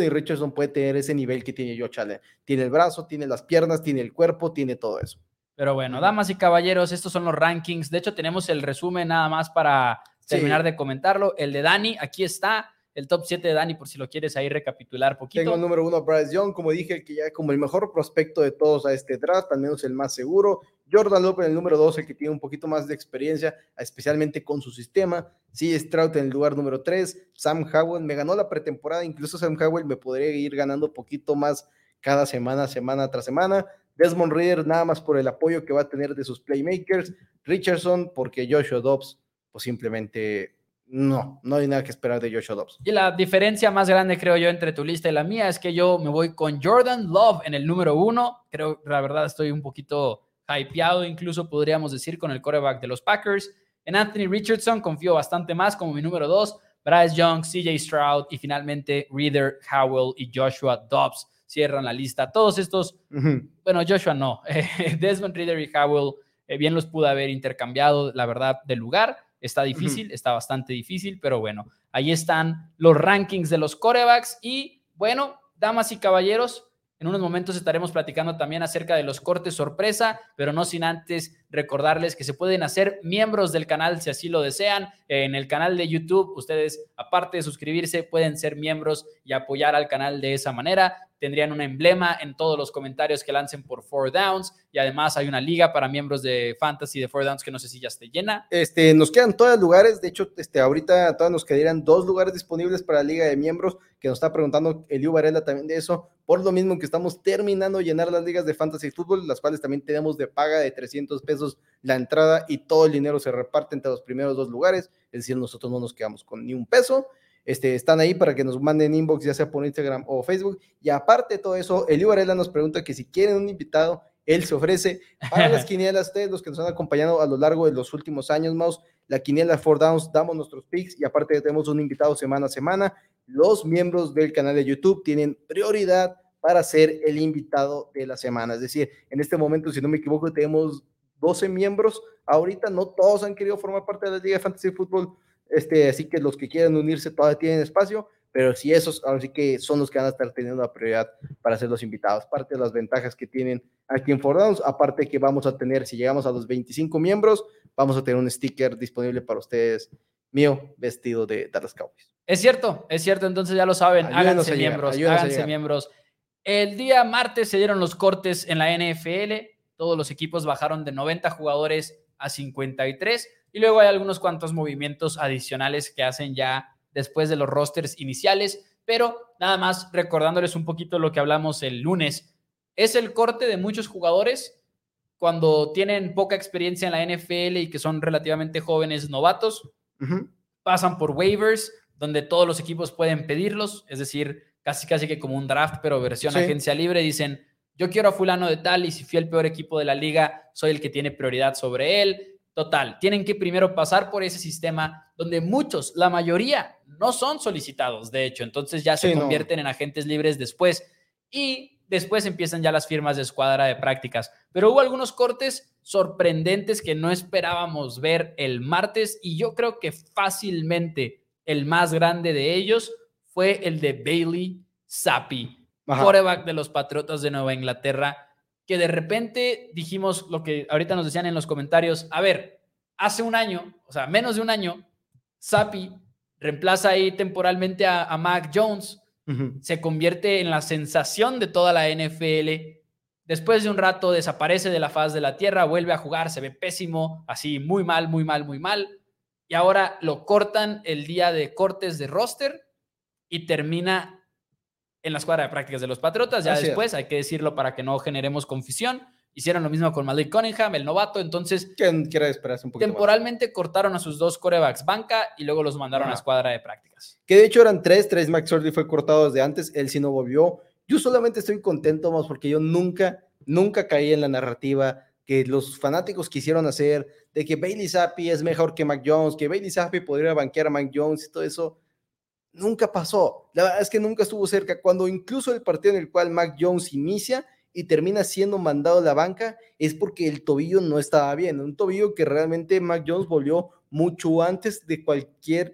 Richardson puede tener ese nivel que tiene Josh Allen, tiene el brazo, tiene las piernas, tiene el cuerpo, tiene todo eso. Pero bueno, damas y caballeros, estos son los rankings, de hecho tenemos el resumen nada más para... terminar de comentarlo, el de Dani, aquí está, el top 7 de Dani, por si lo quieres ahí recapitular poquito. Tengo el número 1 Bryce Young, como dije, que ya como el mejor prospecto de todos a este draft, al menos el más seguro. Jordan Love en el número 12, que tiene un poquito más de experiencia, especialmente con su sistema. CJ Stroud en el lugar número 3, Sam Howell, me ganó la pretemporada, incluso Sam Howell me podría ir ganando poquito más cada semana tras semana. Desmond Ridder, nada más por el apoyo que va a tener de sus playmakers. Richardson, porque Joshua Dobbs pues simplemente no hay nada que esperar de Joshua Dobbs. Y la diferencia más grande, creo yo, entre tu lista y la mía es que yo me voy con Jordan Love en el número 1. Creo, la verdad, estoy un poquito hypeado, incluso podríamos decir, con el quarterback de los Packers. En Anthony Richardson confío bastante más como mi número 2. Bryce Young, CJ Stroud y finalmente Ridder, Howell y Joshua Dobbs cierran la lista. Todos estos, bueno, Joshua no. Desmond Ridder y Howell bien los pude haber intercambiado, la verdad, del lugar. Está difícil, está bastante difícil, pero bueno, ahí están los rankings de los quarterbacks. Y bueno, damas y caballeros, en unos momentos estaremos platicando también acerca de los cortes sorpresa, pero no sin antes recordarles que se pueden hacer miembros del canal si así lo desean. En el canal de YouTube, ustedes, aparte de suscribirse, pueden ser miembros y apoyar al canal de esa manera. Tendrían un emblema en todos los comentarios que lancen por 4Downs, y además hay una liga para miembros de Fantasy de 4Downs que no sé si ya esté llena. Nos quedan todos los lugares, de hecho, ahorita todas nos quedarían 2 lugares disponibles para la liga de miembros, que nos está preguntando Eliu Varela también de eso, por lo mismo que estamos terminando de llenar las ligas de Fantasy Football, las cuales también tenemos de paga de $300 la entrada, y todo el dinero se reparte entre los primeros 2 lugares, es decir, nosotros no nos quedamos con ni un peso. Están ahí para que nos manden inbox, ya sea por Instagram o Facebook. Y aparte de todo eso, Eliu Varela nos pregunta que si quieren un invitado, él se ofrece para las quinielas. Ustedes, los que nos han acompañado a lo largo de los últimos años, Maus, la quiniela 4Downs, damos nuestros picks y aparte tenemos un invitado semana a semana. Los miembros del canal de YouTube tienen prioridad para ser el invitado de la semana. Es decir, en este momento, si no me equivoco, tenemos 12 miembros. Ahorita no todos han querido formar parte de la Liga de Fantasy Football. Así que los que quieran unirse todavía tienen espacio, pero si esos, ahora sí que son los que van a estar teniendo la prioridad para ser los invitados. Parte de las ventajas que tienen aquí en 4Downs, aparte que vamos a tener, si llegamos a los 25 miembros, vamos a tener un sticker disponible para ustedes, mío, vestido de Dallas Cowboys. Es cierto, entonces ya lo saben, háganse miembros. El día martes se dieron los cortes en la NFL, todos los equipos bajaron de 90 jugadores a 53, y luego hay algunos cuantos movimientos adicionales que hacen ya después de los rosters iniciales, pero nada más recordándoles un poquito lo que hablamos el lunes. Es el corte de muchos jugadores cuando tienen poca experiencia en la NFL y que son relativamente jóvenes novatos, pasan por waivers, donde todos los equipos pueden pedirlos, es decir, casi que como un draft, pero versión agencia libre, dicen, yo quiero a fulano de tal, y si fui el peor equipo de la liga, soy el que tiene prioridad sobre él. Total, tienen que primero pasar por ese sistema donde muchos, la mayoría, no son solicitados, de hecho. Entonces ya se convierten en agentes libres después. Y después empiezan ya las firmas de escuadra de prácticas. Pero hubo algunos cortes sorprendentes que no esperábamos ver el martes. Y yo creo que fácilmente el más grande de ellos fue el de Bailey Zappe, quarterback de los Patriotas de Nueva Inglaterra, que de repente dijimos lo que ahorita nos decían en los comentarios. A ver, hace un año, o sea, menos de un año, Zappe reemplaza ahí temporalmente a Mac Jones, se convierte en la sensación de toda la NFL. Después de un rato desaparece de la faz de la tierra, vuelve a jugar, se ve pésimo, así muy mal. Y ahora lo cortan el día de cortes de roster y termina en la escuadra de prácticas de los Patriotas. Ya después, hay que decirlo para que no generemos confusión, hicieron lo mismo con Malik Cunningham, el novato. Entonces, quiere esperarse un poquito temporalmente más. Cortaron a sus 2 quarterbacks banca y luego los mandaron a la escuadra de prácticas. Que de hecho eran 3, Max Orley fue cortado desde antes, él sí no volvió. Yo solamente estoy contento más porque yo nunca caí en la narrativa que los fanáticos quisieron hacer de que Bailey Zappe es mejor que Mac Jones, que Bailey Zappe podría banquear a Mac Jones y todo eso. Nunca pasó, la verdad es que nunca estuvo cerca, cuando incluso el partido en el cual Mac Jones inicia y termina siendo mandado a la banca, es porque el tobillo no estaba bien, un tobillo que realmente Mac Jones volvió mucho antes de cualquier,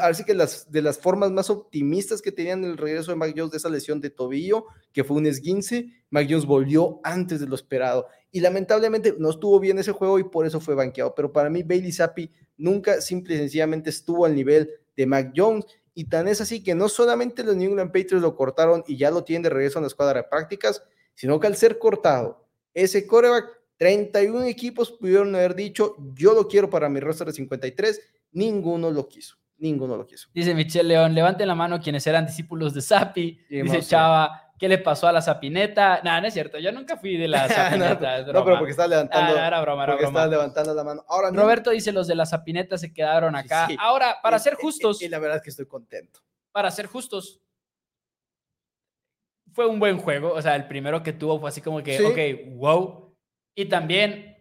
así que de las formas más optimistas que tenían el regreso de Mac Jones de esa lesión de tobillo, que fue un esguince, Mac Jones volvió antes de lo esperado, y lamentablemente no estuvo bien ese juego y por eso fue banqueado, pero para mí Bailey Zappe nunca simple y sencillamente estuvo al nivel de Mac Jones, y tan es así que no solamente los New England Patriots lo cortaron y ya lo tienen de regreso en la escuadra de prácticas, sino que al ser cortado ese quarterback, 31 equipos pudieron haber dicho, yo lo quiero para mi roster de 53, ninguno lo quiso. Dice Michelle León, levanten la mano quienes eran discípulos de Zappe, dice Chava, ¿qué le pasó a la Zapineta? Nada, no es cierto, yo nunca fui de la Zapineta. No, pero porque estás levantando, levantando la mano. Ahora Roberto dice, los de la Zapineta se quedaron acá. Sí. Ahora, para ser justos. Y la verdad es que estoy contento. Para ser justos, fue un buen juego. O sea, el primero que tuvo fue así como que, ok, wow. Y también,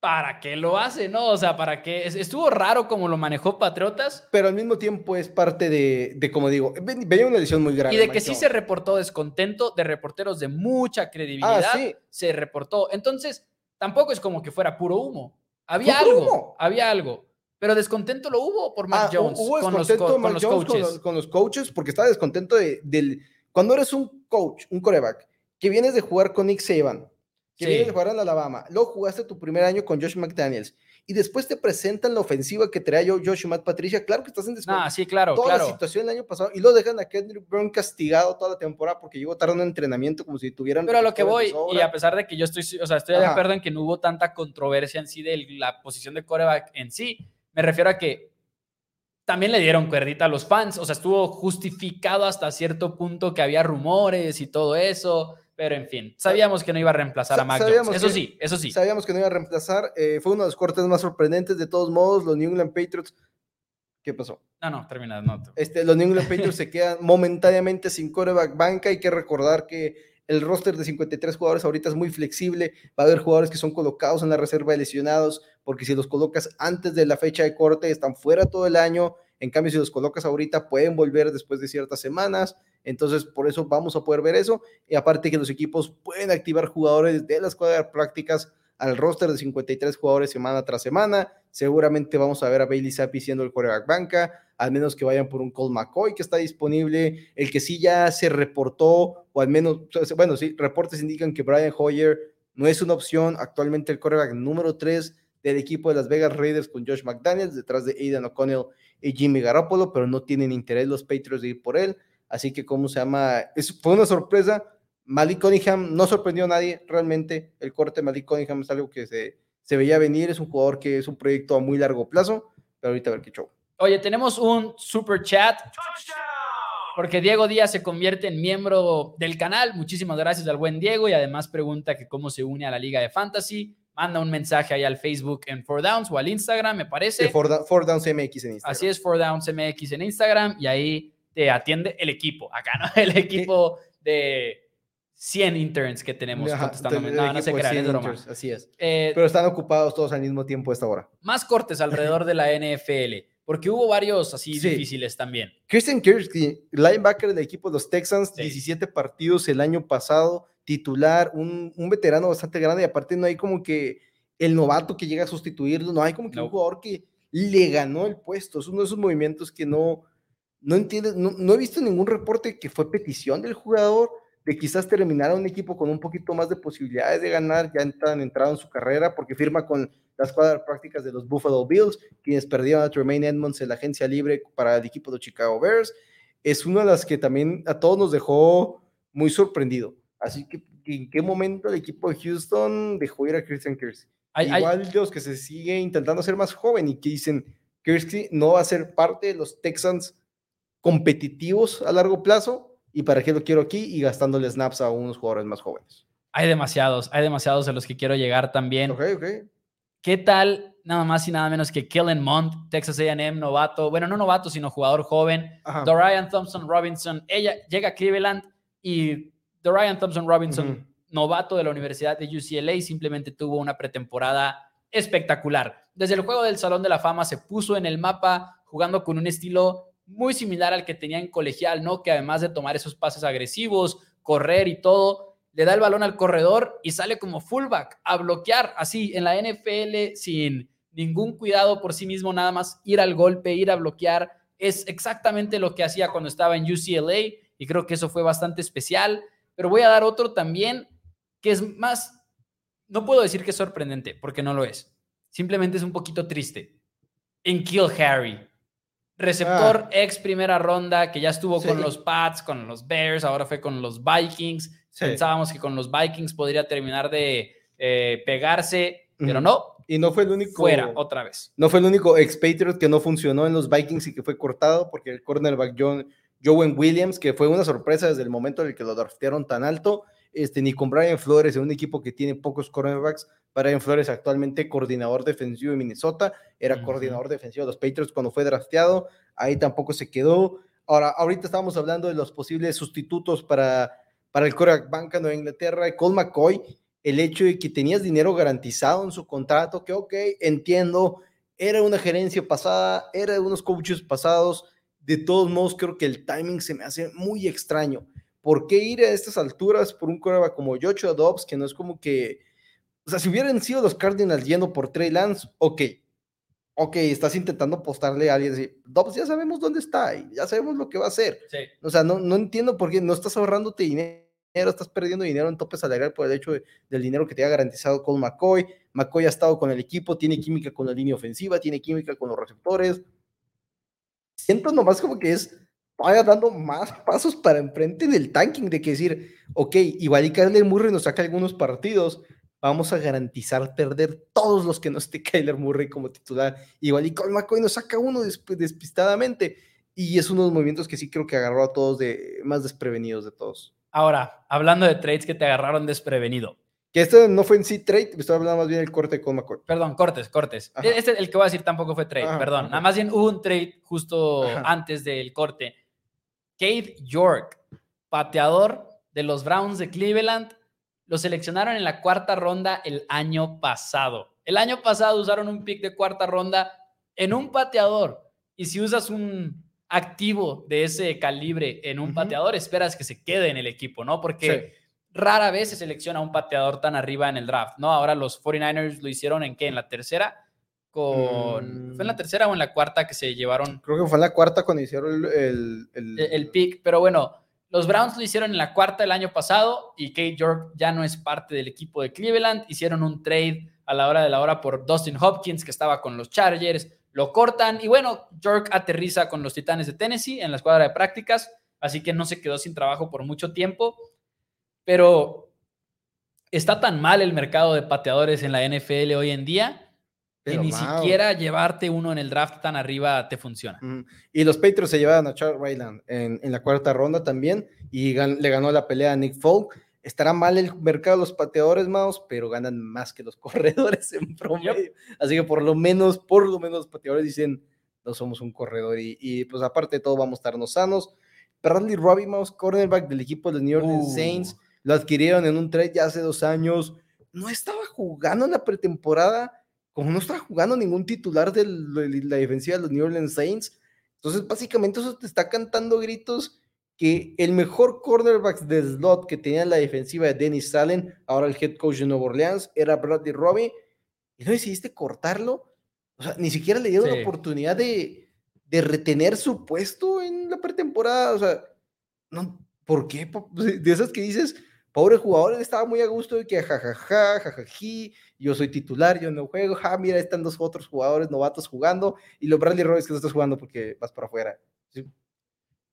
¿para qué lo hace? ¿No? O sea, ¿para qué? Estuvo raro como lo manejó Patriotas. Pero al mismo tiempo es parte de como digo, venía una lesión muy grave. Y de que sí se reportó descontento de reporteros de mucha credibilidad. Ah, sí. Se reportó. Entonces, tampoco es como que fuera puro humo. Había algo, humo. Había algo. Pero descontento lo hubo por Mac Jones. Hubo descontento con Mac Jones con los coaches, porque estaba descontento del... Cuando eres un coach, un quarterback, que vienes de jugar con Nick Saban, que vienes de jugar en Alabama, luego jugaste tu primer año con Josh McDaniels, y después te presentan la ofensiva que trae Josh y Matt Patricia, claro que estás en descuento. Ah, sí, claro, Toda la situación del año pasado, y lo dejan a Kendrick Bourne castigado toda la temporada porque llegó tarde en un entrenamiento como si tuvieran... Pero a lo que voy, y a pesar de que yo estoy de acuerdo en que no hubo tanta controversia en sí de la posición de quarterback en sí, me refiero a que también le dieron cuerdita a los fans, o sea, estuvo justificado hasta cierto punto que había rumores y todo eso... Pero, en fin, sabíamos que no iba a reemplazar a Mac Jones. Eso sí. Sabíamos que no iba a reemplazar. Fue uno de los cortes más sorprendentes. De todos modos, los New England Patriots... ¿Qué pasó? No, termina. No. Los New England Patriots se quedan momentáneamente sin quarterback banca. Hay que recordar que el roster de 53 jugadores ahorita es muy flexible. Va a haber jugadores que son colocados en la reserva de lesionados, porque si los colocas antes de la fecha de corte, están fuera todo el año. En cambio, si los colocas ahorita, pueden volver después de ciertas semanas. Entonces, por eso vamos a poder ver eso. Y aparte que los equipos pueden activar jugadores de las cuadras prácticas al roster de 53 jugadores semana tras semana. Seguramente vamos a ver a Bailey Zappe siendo el quarterback banca, al menos que vayan por un Colt McCoy que está disponible. El que sí ya se reportó, o al menos, bueno, sí, reportes indican que Brian Hoyer no es una opción. Actualmente el quarterback número 3 del equipo de Las Vegas Raiders con Josh McDaniels, detrás de Aidan O'Connell y Jimmy Garoppolo, pero no tienen interés los Patriots de ir por él. Así que, fue una sorpresa. Malik Cunningham no sorprendió a nadie, realmente. El corte de Malik Cunningham es algo que se veía venir. Es un jugador que es un proyecto a muy largo plazo. Pero ahorita a ver qué show. Oye, tenemos un super chat. Porque Diego Díaz se convierte en miembro del canal. Muchísimas gracias al buen Diego. Y además pregunta que cómo se une a la Liga de Fantasy. Manda un mensaje ahí al Facebook en 4Downs o al Instagram, me parece. Sí, 4Downs MX en Instagram. Así es, 4Downs MX en Instagram. Y ahí... te atiende el equipo, acá, ¿no? El equipo de 100 interns que tenemos contestando. No se crean, es broma. Así es. Pero están ocupados todos al mismo tiempo a esta hora. Más cortes alrededor de la NFL, porque hubo varios así difíciles también. Christian Kirk, linebacker del equipo de los Texans, 17 partidos el año pasado, titular, un veterano bastante grande, y aparte no hay como que el novato que llega a sustituirlo, no hay como que un jugador que le ganó el puesto. Es uno de esos movimientos que no entiendo, no he visto ningún reporte que fue petición del jugador de quizás terminar a un equipo con un poquito más de posibilidades de ganar, ya han entrado en su carrera, porque firma con las cuadras prácticas de los Buffalo Bills, quienes perdieron a Tremaine Edmonds en la agencia libre para el equipo de Chicago Bears. Es una de las que también a todos nos dejó muy sorprendido. Así que, ¿en qué momento el equipo de Houston dejó ir a Christian Kirksey? Igual los que se sigue intentando hacer más joven y que dicen, Kirksey no va a ser parte de los Texans competitivos a largo plazo, y para qué lo quiero aquí, y gastándole snaps a unos jugadores más jóvenes. Hay demasiados a los que quiero llegar también. Ok. ¿Qué tal nada más y nada menos que Kellen Mond, Texas A&M, novato, bueno, no novato, sino jugador joven? Dorian Thompson-Robinson, ella llega a Cleveland, y Dorian Thompson-Robinson, novato de la Universidad de UCLA, simplemente tuvo una pretemporada espectacular. Desde el juego del Salón de la Fama se puso en el mapa, jugando con un estilo muy similar al que tenía en colegial, ¿no? Que además de tomar esos pases agresivos, correr y todo, le da el balón al corredor y sale como fullback a bloquear, así en la NFL, sin ningún cuidado por sí mismo, nada más ir al golpe, ir a bloquear. Es exactamente lo que hacía cuando estaba en UCLA, y creo que eso fue bastante especial. Pero voy a dar otro también, que es más, no puedo decir que es sorprendente, porque no lo es. Simplemente es un poquito triste. En Kill Harry, receptor ex primera ronda que ya estuvo con los Pats, con los Bears, ahora fue con los Vikings. Pensábamos que con los Vikings podría terminar de pegarse, pero no. Y no fue el único. Fuera, otra vez. No fue el único ex Patriot que no funcionó en los Vikings y que fue cortado, porque el cornerback Joen Williams, que fue una sorpresa desde el momento en el que lo draftearon tan alto, ni con Brian Flores, en un equipo que tiene pocos cornerbacks. Brian Flores, actualmente coordinador defensivo de Minnesota, era coordinador defensivo de los Patriots cuando fue drafteado, ahí tampoco se quedó. Ahora, ahorita estábamos hablando de los posibles sustitutos para el quarterback banca de Nueva Inglaterra, Colt McCoy, el hecho de que tenías dinero garantizado en su contrato, que ok, entiendo, era una gerencia pasada, era de unos coaches pasados. De todos modos, creo que el timing se me hace muy extraño. ¿Por qué ir a estas alturas por un quarterback como Joshua Dobbs, que no es como que... O sea, si hubieran sido los Cardinals yendo por Trey Lance, ok, estás intentando apostarle a alguien, así, Dobbs ya sabemos dónde está, y ya sabemos lo que va a hacer. Sí. O sea, no entiendo por qué no estás ahorrándote dinero, estás perdiendo dinero en tope salarial por el hecho del dinero que te ha garantizado con McCoy. McCoy ha estado con el equipo, tiene química con la línea ofensiva, tiene química con los receptores. Siento nomás como que es vaya dando más pasos para enfrente en el tanking, de que decir, ok, igual y Kyler Murray nos saca algunos partidos, vamos a garantizar perder todos los que no esté Kyler Murray como titular, igual y Colt McCoy nos saca uno despistadamente, y es uno de los movimientos que sí creo que agarró a todos más desprevenidos de todos. Ahora, hablando de trades que te agarraron desprevenido. Que este no fue en sí trade, me estaba hablando más bien del corte con McCoy. Perdón, cortes. Ajá. Este, el que voy a decir tampoco fue trade, ajá, perdón. Ajá. Nada más bien hubo un trade justo antes del corte. Cade York, pateador de los Browns de Cleveland, lo seleccionaron en la 4ª ronda el año pasado. El año pasado usaron un pick de 4ª ronda en un pateador. Y si usas un activo de ese calibre en un pateador, esperas que se quede en el equipo, ¿no? Porque... Sí. Rara vez se selecciona un pateador tan arriba en el draft, ¿no? Ahora los 49ers lo hicieron ¿en qué? ¿En la tercera? ¿Fue en la tercera o en la cuarta que se llevaron? Creo que fue en la cuarta cuando hicieron el pick, pero bueno, los Browns lo hicieron en la 4ª el año pasado y Cade York ya no es parte del equipo de Cleveland. Hicieron un trade a la hora de la hora por Dustin Hopkins, que estaba con los Chargers, lo cortan y bueno, York aterriza con los Titanes de Tennessee en la escuadra de prácticas, así que no se quedó sin trabajo por mucho tiempo. Pero está tan mal el mercado de pateadores en la NFL hoy en día que ni siquiera llevarte uno en el draft tan arriba te funciona. Y los Patriots se llevaron a Charles Ryland en la 4ª ronda también y le ganó la pelea a Nick Folk. Estará mal el mercado de los pateadores, Maos, pero ganan más que los corredores en promedio. Yep. Así que por lo menos los pateadores dicen, no somos un corredor y pues aparte de todo vamos a estarnos sanos. Bradley Roby, Maos, cornerback del equipo de los New Orleans Saints. Lo adquirieron en un trade ya hace 2 años. No estaba jugando en la pretemporada, como no estaba jugando ningún titular de la defensiva de los New Orleans Saints. Entonces, básicamente, eso te está cantando gritos que el mejor cornerback de slot que tenía la defensiva de Dennis Allen, ahora el head coach de Nueva Orleans, era Bradley Roby. ¿Y no decidiste cortarlo? O sea, ni siquiera le dieron la oportunidad de retener su puesto en la pretemporada. O sea, no, ¿por qué? De esas que dices... Pobre jugador, él estaba muy a gusto de que jajaja, yo soy titular, yo no juego, mira, están 2 otros jugadores novatos jugando, y los Bradley Royce que no estás jugando porque vas para afuera. ¿Sí?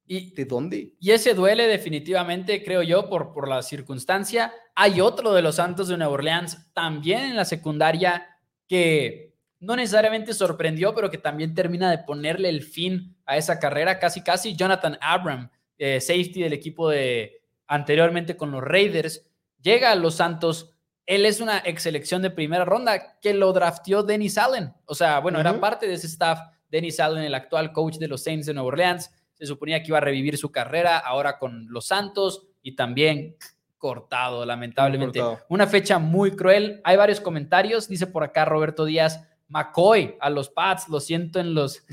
¿Y de dónde? Y ese duele definitivamente, creo yo, por la circunstancia. Hay otro de los Santos de Nueva Orleans, también en la secundaria, que no necesariamente sorprendió, pero que también termina de ponerle el fin a esa carrera, casi, Jonathan Abram, safety del equipo de... anteriormente con los Raiders, llega a los Santos, él es una ex selección de 1ª ronda que lo drafteó Dennis Allen, o sea, bueno, era parte de ese staff, Dennis Allen, el actual coach de los Saints de Nueva Orleans, se suponía que iba a revivir su carrera ahora con los Santos y también cortado, lamentablemente. Una fecha muy cruel, hay varios comentarios, dice por acá Roberto Díaz, McCoy a los Pats, lo siento en los...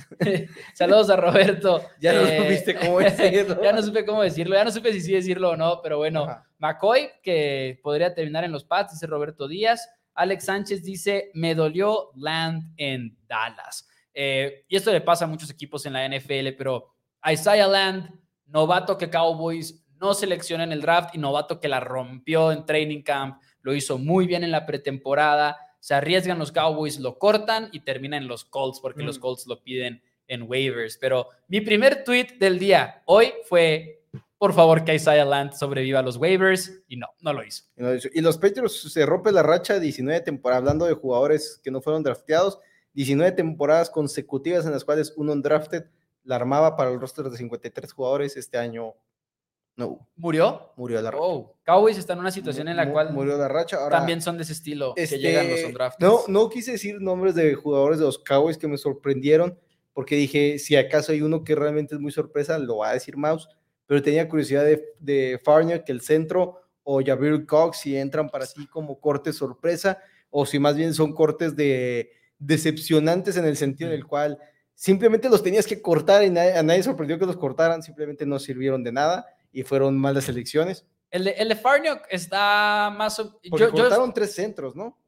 Saludos a Roberto. Ya no supiste cómo decirlo. Ya no supe si sí decirlo o no, pero bueno. Ajá. McCoy, que podría terminar en los Pats, dice Roberto Díaz. Alex Sánchez dice, me dolió Land en Dallas. Y esto le pasa a muchos equipos en la NFL, pero Isaiah Land, novato que Cowboys no selecciona en el draft y novato que la rompió en training camp, lo hizo muy bien en la pretemporada. Se arriesgan los Cowboys, lo cortan y terminan en los Colts porque los Colts lo piden en waivers. Pero mi primer tweet del día hoy fue, por favor, que Isaiah Land sobreviva a los waivers. Y no lo hizo. Y los Patriots se rompe la racha de 19 temporadas, hablando de jugadores que no fueron drafteados, 19 temporadas consecutivas en las cuales un undrafted la armaba para el roster de 53 jugadores. Este año no. Murió la racha. Cowboys está en una situación en la cual murió la racha. Ahora, también son de ese estilo que llegan los undrafted. No quise decir nombres de jugadores de los Cowboys que me sorprendieron, porque dije, si acaso hay uno que realmente es muy sorpresa, lo va a decir Maus, pero tenía curiosidad de Farnia, que el centro, o Javier Cox, si entran para ti como cortes sorpresa, o si más bien son cortes de decepcionantes en el sentido en el cual simplemente los tenías que cortar y a nadie sorprendió que los cortaran, simplemente no sirvieron de nada y fueron malas elecciones. El de Farniok está más... Porque cortaron 3 centros, ¿no?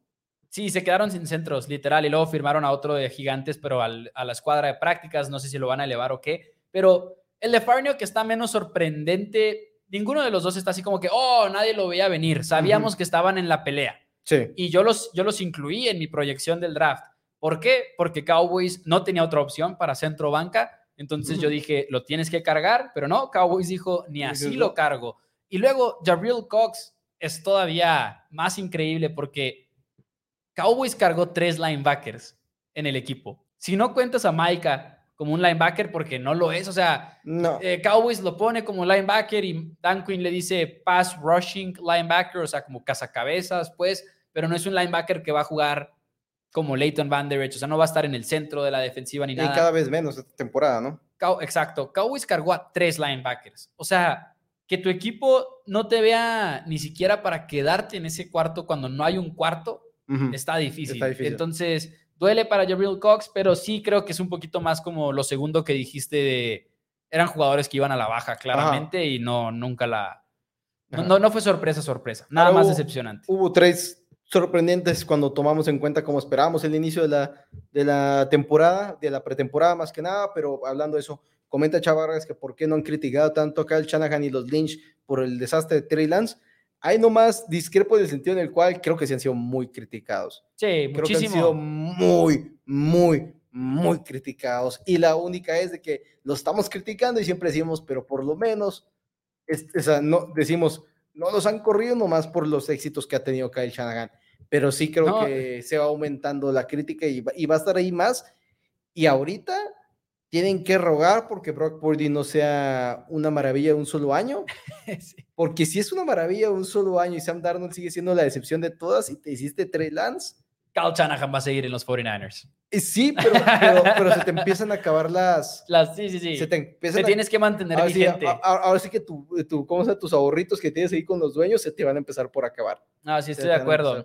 Sí, se quedaron sin centros, literal, y luego firmaron a otro de Gigantes, pero a la escuadra de prácticas, no sé si lo van a elevar o qué, pero el de Farniok que está menos sorprendente, ninguno de los dos está así como que, oh, nadie lo veía venir, sabíamos que estaban en la pelea, sí. Y yo los incluí en mi proyección del draft. ¿Por qué? Porque Cowboys no tenía otra opción para centro banca, entonces yo dije, lo tienes que cargar, pero no, Cowboys dijo, ni así lo cargo. Y luego Jabril Cox es todavía más increíble porque Cowboys cargó 3 linebackers en el equipo. Si no cuentas a Micah como un linebacker, porque no lo es, o sea, no. Cowboys lo pone como linebacker y Dan Quinn le dice pass rushing linebacker, o sea, como cazacabezas, pues, pero no es un linebacker que va a jugar como Leighton Van Der Esch, o sea, no va a estar en el centro de la defensiva ni nada. Y cada vez menos esta temporada, ¿no? Exacto. Cowboys cargó a 3 linebackers. O sea, que tu equipo no te vea ni siquiera para quedarte en ese cuarto cuando no hay un cuarto, Está difícil. Entonces, duele para Jabril Cox, pero sí creo que es un poquito más como lo segundo que dijiste de... Eran jugadores que iban a la baja, claramente, y no, nunca la... No fue sorpresa. Nada más decepcionante. Hubo 3 sorprendentes cuando tomamos en cuenta como esperábamos el inicio de la temporada, de la pretemporada más que nada, pero hablando de eso, comenta Chavarras que por qué no han criticado tanto a Kyle Shanahan y los Lynch por el desastre de Trey Lance. Hay nomás discrepo en el sentido en el cual creo que sí han sido muy criticados. Sí, muchísimo. Creo que han sido muy criticados. Y la única es de que lo estamos criticando y siempre decimos, pero por lo menos, decimos, no los han corrido nomás por los éxitos que ha tenido Kyle Shanahan. Pero sí creo que se va aumentando la crítica y va a estar ahí más. Y ahorita tienen que rogar porque Brock Purdy no sea una maravilla de un solo año. Sí. Porque si es una maravilla de un solo año y Sam Darnold sigue siendo la decepción de todas y te hiciste Trey Lance, Kyle Shanahan va a seguir en los 49ers. Sí, pero se te empiezan a acabar las sí. Te tienes que mantener vigente. Ahora sí que tus ahorritos que tienes ahí con los dueños se te van a empezar por acabar. Ah, sí, estoy de acuerdo.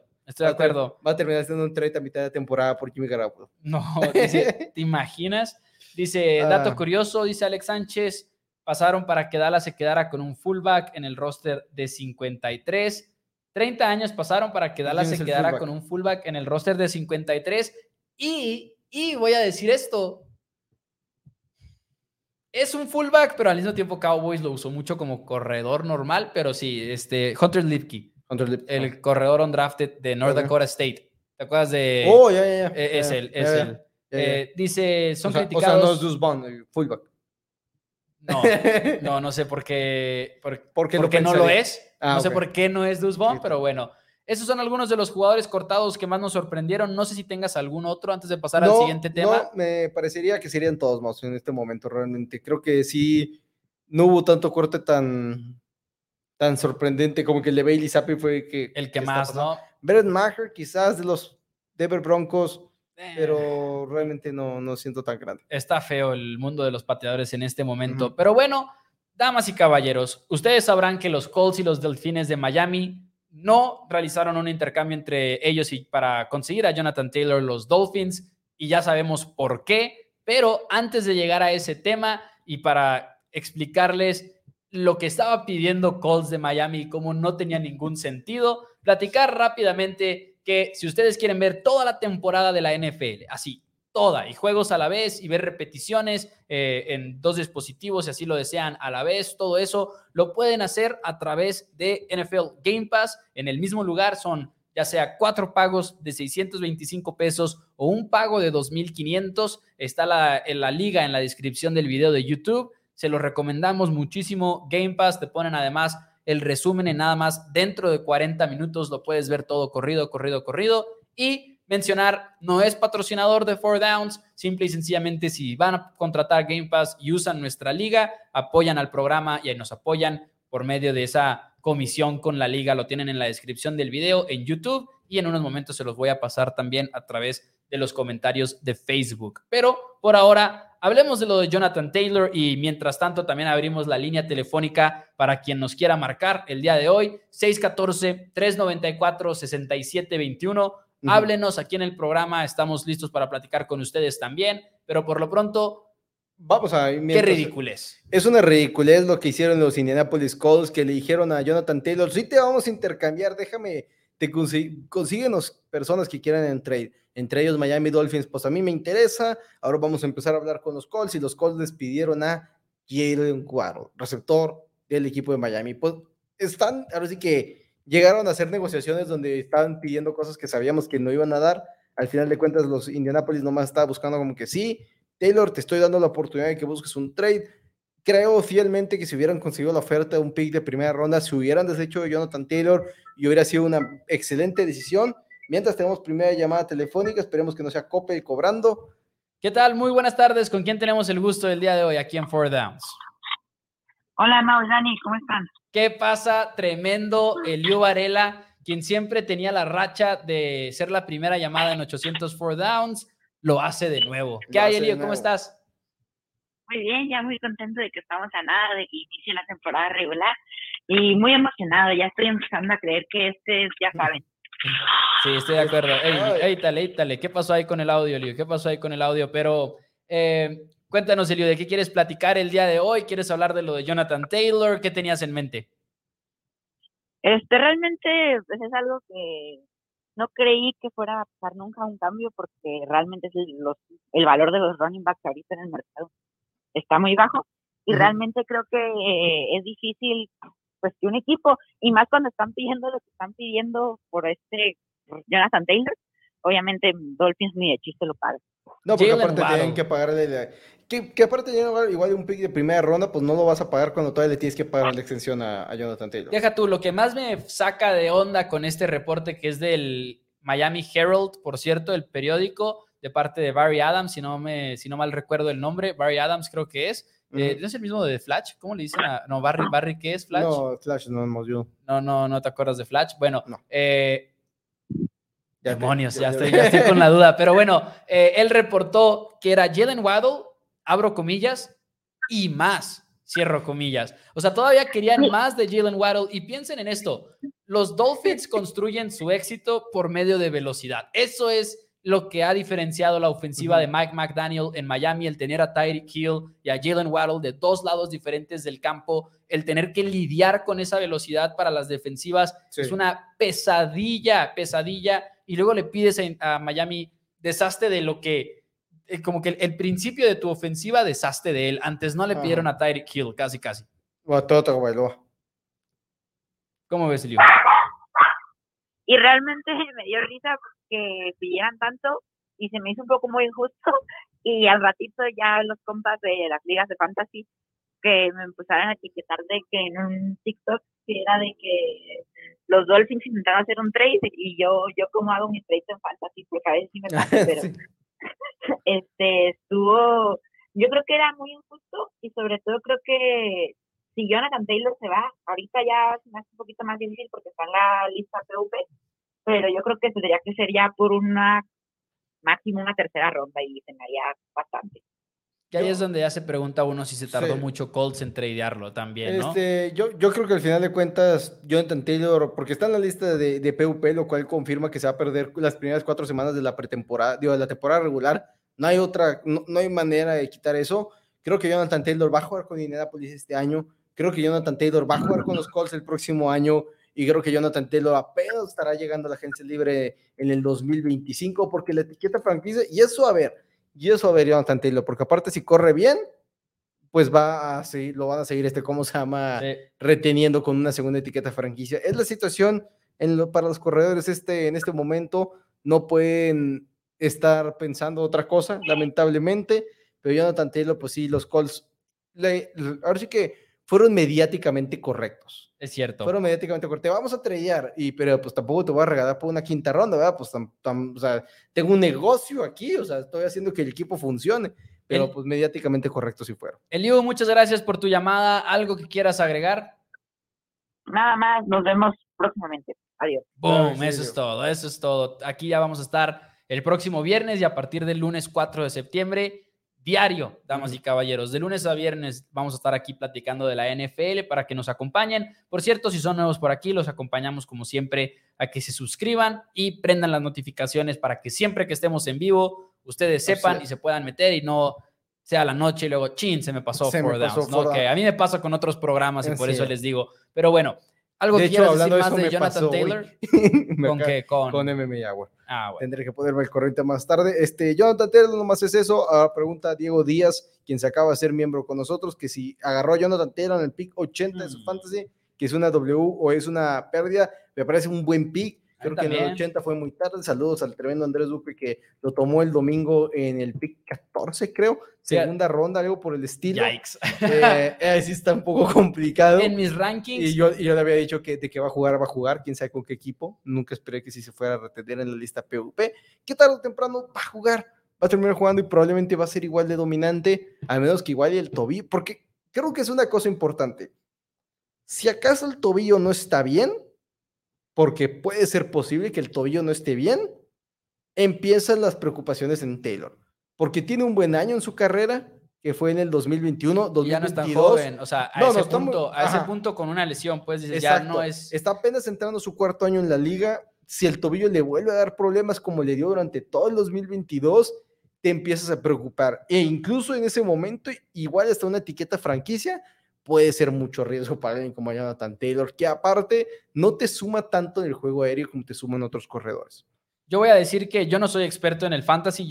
Va a terminar siendo un trade a mitad de temporada por Jimmy Garoppolo. No, ¿te imaginas? Dice, dato curioso, dice Alex Sánchez, pasaron para que Dallas se quedara con un fullback en el roster de 53. 30 años pasaron para que Dallas se quedara con un fullback en el roster de 53. Y voy a decir esto. Es un fullback, pero al mismo tiempo Cowboys lo usó mucho como corredor normal, pero sí, Hunter Luepke, el corredor undrafted de North Dakota State. ¿Te acuerdas de...? Oh, ya. Es él. Dice, son criticados. O sea, no es Dusbon, fullback. No sé por qué. Porque no lo es. No sé por qué no es Dusbon, pero bueno. Esos son algunos de los jugadores cortados que más nos sorprendieron. No sé si tengas algún otro antes de pasar al siguiente tema. No, me parecería que serían todos más en este momento, realmente. Creo que sí, no hubo tanto corte tan sorprendente como que el de Bailey Zappe fue el que más, ¿no? Brett Maher, quizás de los Denver Broncos. Pero realmente no siento tan grande. Está feo el mundo de los pateadores en este momento. Pero bueno, damas y caballeros, ustedes sabrán que los Colts y los Delfines de Miami no realizaron un intercambio entre ellos y para conseguir a Jonathan Taylor los Dolphins, y ya sabemos por qué. Pero antes de llegar a ese tema y para explicarles lo que estaba pidiendo Colts de Miami y cómo no tenía ningún sentido, platicar rápidamente que si ustedes quieren ver toda la temporada de la NFL, así, toda, y juegos a la vez, y ver repeticiones en 2 dispositivos, si así lo desean, a la vez, todo eso, lo pueden hacer a través de NFL Game Pass. En el mismo lugar son ya sea 4 pagos de $625 o un pago de $2,500. Está la liga en la descripción del video de YouTube. Se los recomendamos muchísimo. Game Pass, te ponen además el resumen en nada más dentro de 40 minutos. Lo puedes ver todo corrido. Y mencionar, no es patrocinador de 4Downs. Simple y sencillamente, si van a contratar Game Pass y usan nuestra liga, apoyan al programa y nos apoyan por medio de esa comisión con la liga. Lo tienen en la descripción del video en YouTube y en unos momentos se los voy a pasar también a través de los comentarios de Facebook. Pero por ahora, hablemos de lo de Jonathan Taylor y mientras tanto también abrimos la línea telefónica para quien nos quiera marcar el día de hoy, 614-394-6721. Háblenos aquí en el programa, estamos listos para platicar con ustedes también, pero por lo pronto... Vamos a ver, qué ridiculez. Es una ridiculez lo que hicieron los Indianapolis Colts, que le dijeron a Jonathan Taylor, sí te vamos a intercambiar, déjame, te consíguenos personas que quieran en trade, entre ellos Miami Dolphins, pues a mí me interesa, ahora vamos a empezar a hablar con los Colts, y los Colts les pidieron a Jalen Waddle, receptor del equipo de Miami, pues están, ahora sí que llegaron a hacer negociaciones donde estaban pidiendo cosas que sabíamos que no iban a dar, al final de cuentas los Indianapolis nomás estaban buscando como que sí, Taylor, te estoy dando la oportunidad de que busques un trade. Creo fielmente que si hubieran conseguido la oferta de un pick de primera ronda, se hubieran deshecho de Jonathan Taylor y hubiera sido una excelente decisión. Mientras tenemos primera llamada telefónica, esperemos que no sea Coppel cobrando. ¿Qué tal? Muy buenas tardes. ¿Con quién tenemos el gusto del día de hoy aquí en Four Downs? Hola, Mau, Dani, ¿cómo están? ¿Qué pasa? Tremendo Elio Varela, quien siempre tenía la racha de ser la primera llamada en 800 Four Downs. Lo hace de nuevo. ¿Qué hay, Elio? ¿Cómo estás? Muy bien, ya muy contento de que estamos a nada, de que inicie la temporada regular y muy emocionado. Ya estoy empezando a creer que este es, ya saben. Sí, estoy de acuerdo. Ey, ¿qué pasó ahí con el audio, Elio? ¿Qué pasó ahí con el audio? Pero cuéntanos, Elio, ¿de qué quieres platicar el día de hoy? ¿Quieres hablar de lo de Jonathan Taylor? ¿Qué tenías en mente? Realmente pues es algo que no creí que fuera a pasar nunca un cambio porque realmente es el valor de los running backs ahorita en el mercado está muy bajo y realmente creo que es difícil pues que un equipo, y más cuando están pidiendo lo que están pidiendo por Jonathan Taylor, obviamente Dolphins ni de chiste lo paga. No, porque aparte tienen que pagarle que aparte igual un pick de primera ronda, pues no lo vas a pagar cuando todavía le tienes que pagar la extensión a Jonathan Taylor. Deja tú, lo que más me saca de onda con este reporte que es del Miami Herald, por cierto, el periódico de parte de Barry Adams, si no mal recuerdo el nombre, Barry Adams creo que es. ¿No es el mismo de Flash? ¿Cómo le dicen No, Barry, ¿qué es Flash? No, Flash no hemos yo. No te acuerdas de Flash. Bueno, no. Demonios, ya estoy con la duda. Pero bueno, él reportó que era Jalen Waddle, abro comillas, y más, cierro comillas. O sea, todavía querían más de Jalen Waddle. Y piensen en esto, los Dolphins construyen su éxito por medio de velocidad. Eso es lo que ha diferenciado la ofensiva de Mike McDaniel en Miami, el tener a Tyreek Hill y a Jalen Waddle de dos lados diferentes del campo, el tener que lidiar con esa velocidad para las defensivas. Sí. Es una pesadilla. Y luego le pides a Miami, deshazte de lo que, como que el principio de tu ofensiva, deshazte de él. Antes no le pidieron a Tyreek Hill, casi. O a Toto Bailoa. ¿Cómo ves, Elio? Y realmente me dio risa porque pidieran tanto y se me hizo un poco muy injusto. Y al ratito ya los compas de las ligas de fantasy que me empezaron a etiquetar de que en un TikTok que era de que los Dolphins intentaron hacer un trade y yo como hago mi trade en fantasy, porque a veces sí me pasa, pero sí. Yo creo que era muy injusto y sobre todo creo que si Jonathan Taylor se va, ahorita ya se me hace un poquito más difícil porque está en la lista PUP, pero yo creo que tendría que ser ya por máximo una tercera ronda y se me haría bastante. Que ahí es donde ya se pregunta uno si se tardó mucho Colts en tradearlo también, ¿no? Yo creo que al final de cuentas, Jonathan Taylor, porque está en la lista de PUP, lo cual confirma que se va a perder las primeras 4 semanas de la pretemporada, de la temporada regular. No hay manera de quitar eso. Creo que Jonathan Taylor va a jugar con Indianapolis este año. Creo que Jonathan Taylor va a jugar con los Colts el próximo año. Y creo que Jonathan Taylor apenas estará llegando a la agencia libre en el 2025, porque la etiqueta franquicia, y eso a ver Jonathan Taylor, porque aparte si corre bien, pues lo van a seguir reteniendo con una segunda etiqueta franquicia. Es la situación para los corredores en este momento, no pueden estar pensando otra cosa, lamentablemente, pero Jonathan Taylor, pues sí, los Colts, ahora sí que fueron mediáticamente correctos. Es cierto. Fueron mediáticamente correctos. Te vamos a trellar, pero pues tampoco te voy a regalar por una quinta ronda, ¿verdad? Pues tengo un negocio aquí, estoy haciendo que el equipo funcione, pero pues mediáticamente correctos sí fueron. Elio, muchas gracias por tu llamada. ¿Algo que quieras agregar? Nada más, nos vemos próximamente. Adiós. Boom, eso es todo. Aquí ya vamos a estar el próximo viernes y a partir del lunes 4 de septiembre, diario, damas y caballeros. De lunes a viernes vamos a estar aquí platicando de la NFL para que nos acompañen. Por cierto, si son nuevos por aquí, los acompañamos como siempre a que se suscriban y prendan las notificaciones para que siempre que estemos en vivo, ustedes sepan y se puedan meter y no sea la noche y luego, chin, se me pasó four downs, ¿no? Que a mí me pasa con otros programas y por eso les digo. Pero bueno, algo que quieras decir más de Jonathan Taylor. ¿Con qué? Con MMA Hour. Ah, bueno. Tendré que ponerme el corriente más tarde. Jonathan Taylor nomás es eso. Pregunta a Diego Díaz, quien se acaba de ser miembro con nosotros, que si agarró a Jonathan Taylor en el pick 80 de su fantasy, que es una W o es una pérdida, me parece un buen pick. Creo que en el 80 fue muy tarde. Saludos al tremendo Andrés Duque que lo tomó el domingo en el pick 14, creo. Segunda ronda, algo por el estilo. Yikes. Sí está un poco complicado. En mis rankings. Y yo le había dicho que de que va a jugar. Quién sabe con qué equipo. Nunca esperé que si se fuera a retener en la lista PUP. Que tarde o temprano va a jugar. Va a terminar jugando y probablemente va a ser igual de dominante. Al menos que igual el tobillo. Porque creo que es una cosa importante. Si acaso el tobillo no está bien, porque puede ser posible que el tobillo no esté bien, empiezan las preocupaciones en Taylor, porque tiene un buen año en su carrera, que fue en el 2021, 2022. Ya no es tan joven, o sea, a ese punto con una lesión, pues dices, ya no es... Está apenas entrando su cuarto año en la liga, si el tobillo le vuelve a dar problemas como le dio durante todo el 2022, te empiezas a preocupar, e incluso en ese momento, igual hasta una etiqueta franquicia, puede ser mucho riesgo para alguien como Jonathan Taylor, que aparte no te suma tanto en el juego aéreo como te suman otros corredores. Yo voy a decir que yo no soy experto en el fantasy,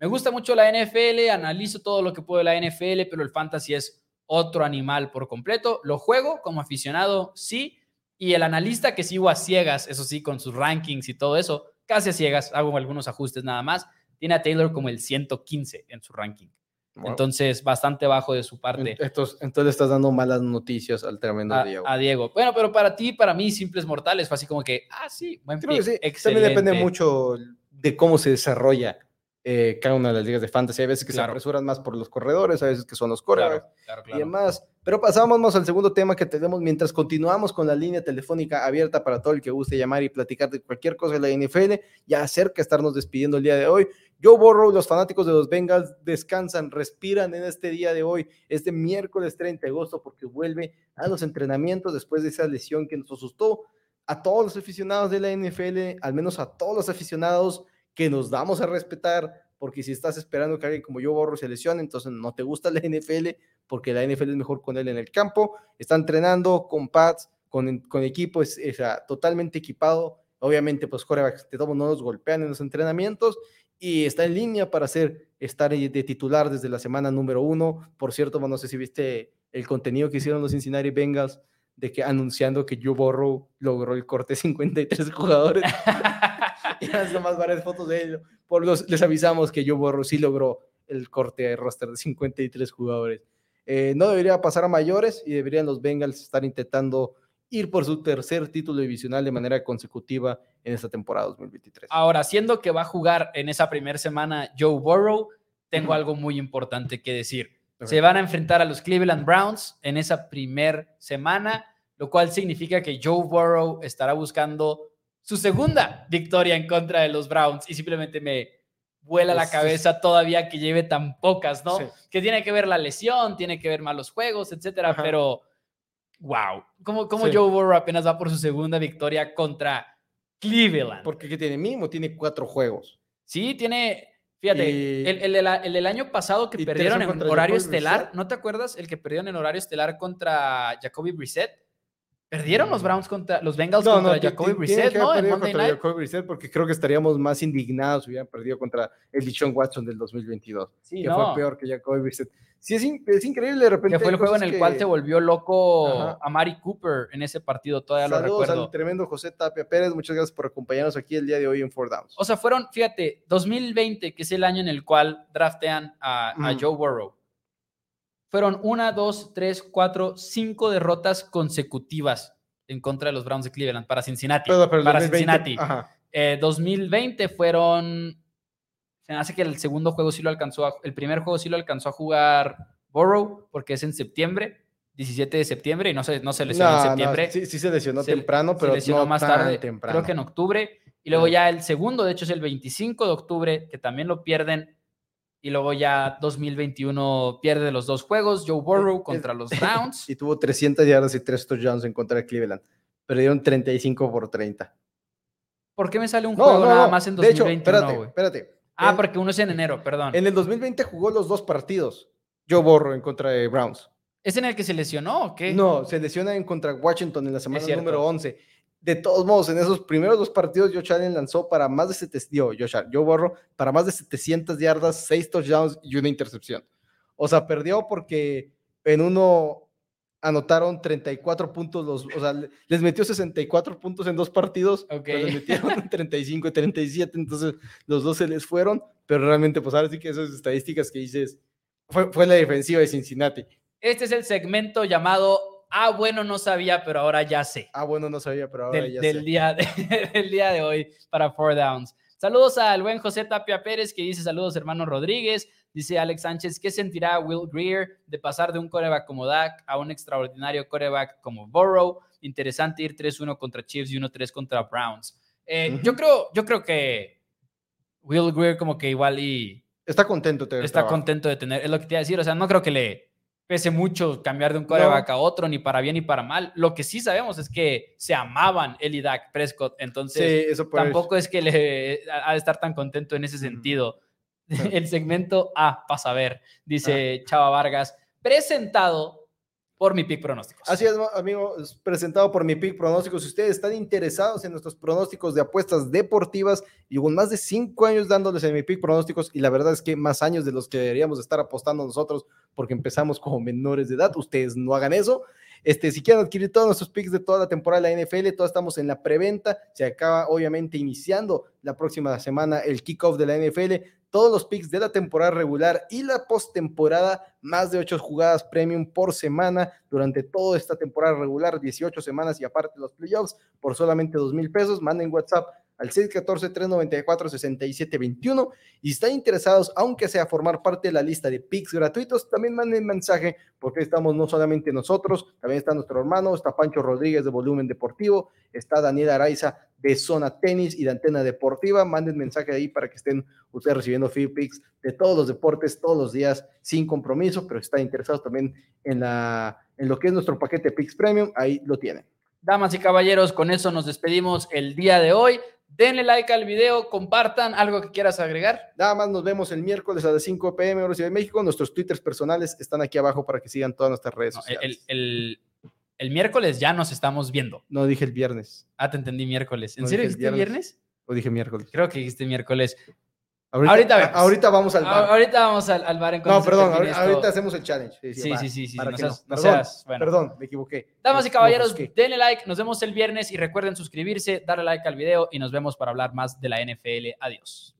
me gusta mucho la NFL, analizo todo lo que puedo de la NFL, pero el fantasy es otro animal por completo. Lo juego como aficionado, sí, y el analista que sigo a ciegas, eso sí, con sus rankings y todo eso, casi a ciegas, hago algunos ajustes nada más, tiene a Taylor como el 115 en su ranking. Wow. Entonces, bastante bajo de su parte. Entonces le estás dando malas noticias al tremendo Diego. A Diego. Bueno, pero para ti, para mí, simples mortales, fue así como que, sí, buen pick. Creo que sí. Excelente. También depende mucho de cómo se desarrolla cada una de las ligas de fantasy. Hay veces que se apresuran más por los corredores, a veces que son los corredores y demás. Pero pasamos al segundo tema que tenemos mientras continuamos con la línea telefónica abierta para todo el que guste llamar y platicar de cualquier cosa de la NFL. Ya cerca estarnos despidiendo el día de hoy. Joe Burrow, los fanáticos de los Bengals descansan, respiran en este día de hoy, este miércoles 30 de agosto, porque vuelve a los entrenamientos después de esa lesión que nos asustó a todos los aficionados de la NFL, al menos a todos los aficionados que nos damos a respetar, porque si estás esperando que alguien como Joe Burrow se lesione, entonces no te gusta la NFL, porque la NFL es mejor con él en el campo. Está entrenando con pads, con equipo, es totalmente equipado. Obviamente, pues quarterbacks no nos golpean en los entrenamientos, y está en línea para estar de titular desde la semana número 1. Por cierto, no sé si viste el contenido que hicieron los Cincinnati Bengals de que anunciando que Joe Burrow logró el corte de 53 jugadores. Y hasta más varias fotos de ellos. Les avisamos que Joe Burrow sí logró el corte de roster de 53 jugadores. No debería pasar a mayores y deberían los Bengals estar intentando ir por su tercer título divisional de manera consecutiva en esta temporada 2023. Ahora, siendo que va a jugar en esa primera semana Joe Burrow, tengo algo muy importante que decir. Perfecto. Se van a enfrentar a los Cleveland Browns en esa primera semana, lo cual significa que Joe Burrow estará buscando su segunda victoria en contra de los Browns, y simplemente me vuela la cabeza todavía que lleve tan pocas, ¿no? Sí. Que tiene que ver la lesión, tiene que ver malos juegos, etcétera, pero... Wow, como Joe Burrow apenas va por su segunda victoria contra Cleveland. Porque que tiene mínimo, tiene 4 juegos. Sí, tiene, fíjate, el del año pasado que perdieron en horario estelar, ¿no te acuerdas? El que perdieron en horario estelar contra Jacoby Brissett. Perdieron los Browns contra los Bengals contra Jacoby Brissett, ¿no? En Monday Night. Jacoby Brissett, porque creo que estaríamos más indignados si hubieran perdido contra el Deshaun Watson del 2022. Sí, que fue peor que Jacoby Brissett. Sí, es increíble de repente. Que fue el juego en el cual te volvió loco a Mari Cooper en ese partido, todavía lo recuerdo. Saludos al tremendo José Tapia Pérez, muchas gracias por acompañarnos aquí el día de hoy en Four Downs. O sea, fueron, fíjate, 2020, que es el año en el cual draftean a Joe Burrow. Fueron 1, 2, 3, 4, 5 derrotas consecutivas en contra de los Browns de Cleveland para Cincinnati. Para 2020, Cincinnati. 2020 fueron... Se me hace que el segundo juego sí lo alcanzó, el primer juego sí lo alcanzó a jugar Burrow, porque es en septiembre, 17 de septiembre, y no se lesionó en septiembre. Sí se lesionó temprano, pero no tan temprano. Creo que en octubre. Y luego ya el segundo, de hecho, es el 25 de octubre, que también lo pierden. Y luego ya 2021 pierde los dos juegos, Joe Burrow contra los Browns. Y tuvo 300 yardas y 3 touchdowns en contra de Cleveland. Perdieron 35-30. ¿Por qué me sale un juego nada más en 2021? De hecho, espérate. Porque uno es en enero, perdón. En el 2020 jugó los dos partidos, Joe Burrow en contra de Browns. ¿Es en el que se lesionó o qué? No, se lesiona en contra Washington en la semana número 11. De todos modos, en esos primeros dos partidos, Josh Allen lanzó para más de 700 yardas, 6 touchdowns y una intercepción. O sea, perdió porque en uno anotaron 34 puntos, les metió 64 puntos en dos partidos, okay. Les metieron 35 y 37, entonces los dos se les fueron, pero realmente, pues ahora sí que esas estadísticas que dices, fue la defensiva de Cincinnati. Este es el segmento llamado... Ah, bueno, no sabía, pero ahora ya sé. Del día de hoy para Four Downs. Saludos al buen José Tapia Pérez, que dice, saludos, hermano Rodríguez. Dice Alex Sánchez, ¿qué sentirá Will Greer de pasar de un quarterback como Dak a un extraordinario quarterback como Burrow? Interesante ir 3-1 contra Chiefs y 1-3 contra Browns. Yo creo que Will Greer como que igual y... Está contento de tener, es lo que te iba a decir. O sea, no creo que le... pese mucho cambiar de un quarterback a otro, ni para bien ni para mal. Lo que sí sabemos es que se amaban él y Dak Prescott, entonces sí, tampoco es que le ha de estar tan contento en ese sentido. Sí. El segmento A, para saber, dice Chava Vargas, presentado por Mi Pick Pronósticos. Así es, amigo, es presentado por Mi Pick Pronósticos. Si ustedes están interesados en nuestros pronósticos de apuestas deportivas, y con más de 5 años dándoles en Mi Pick Pronósticos, y la verdad es que más años de los que deberíamos estar apostando nosotros, porque empezamos como menores de edad, ustedes no hagan eso. Si quieren adquirir todos nuestros picks de toda la temporada de la NFL, todos estamos en la preventa, se acaba obviamente iniciando la próxima semana el kickoff de la NFL, todos los picks de la temporada regular y la postemporada, más de 8 jugadas premium por semana durante toda esta temporada regular, 18 semanas y aparte los playoffs por solamente $2,000. Manden WhatsApp al 614-394-6721 y están interesados, aunque sea formar parte de la lista de picks gratuitos, también manden mensaje, porque estamos no solamente nosotros, también está nuestro hermano, está Pancho Rodríguez de Volumen Deportivo, está Daniel Araiza de Zona Tenis y de Antena Deportiva. Manden mensaje ahí para que estén ustedes recibiendo free picks de todos los deportes, todos los días, sin compromiso, pero están interesados también en lo que es nuestro paquete de picks premium, ahí lo tienen. Damas y caballeros, con eso nos despedimos el día de hoy. Denle like al video, compartan, algo que quieras agregar. Nada más, nos vemos el miércoles a las 5 p.m. hora Ciudad de México. Nuestros twitters personales están aquí abajo para que sigan todas nuestras redes sociales. El miércoles ya nos estamos viendo. No, dije el viernes. Ah, te entendí miércoles. ¿En serio dijiste viernes? ¿O dije miércoles? Creo que dijiste miércoles. Ahorita vamos al bar. Ahorita vamos al bar. No, perdón, ahorita hacemos el challenge. Sí. Perdón, me equivoqué. Damas y caballeros, denle like, nos vemos el viernes y recuerden suscribirse, darle like al video y nos vemos para hablar más de la NFL. Adiós.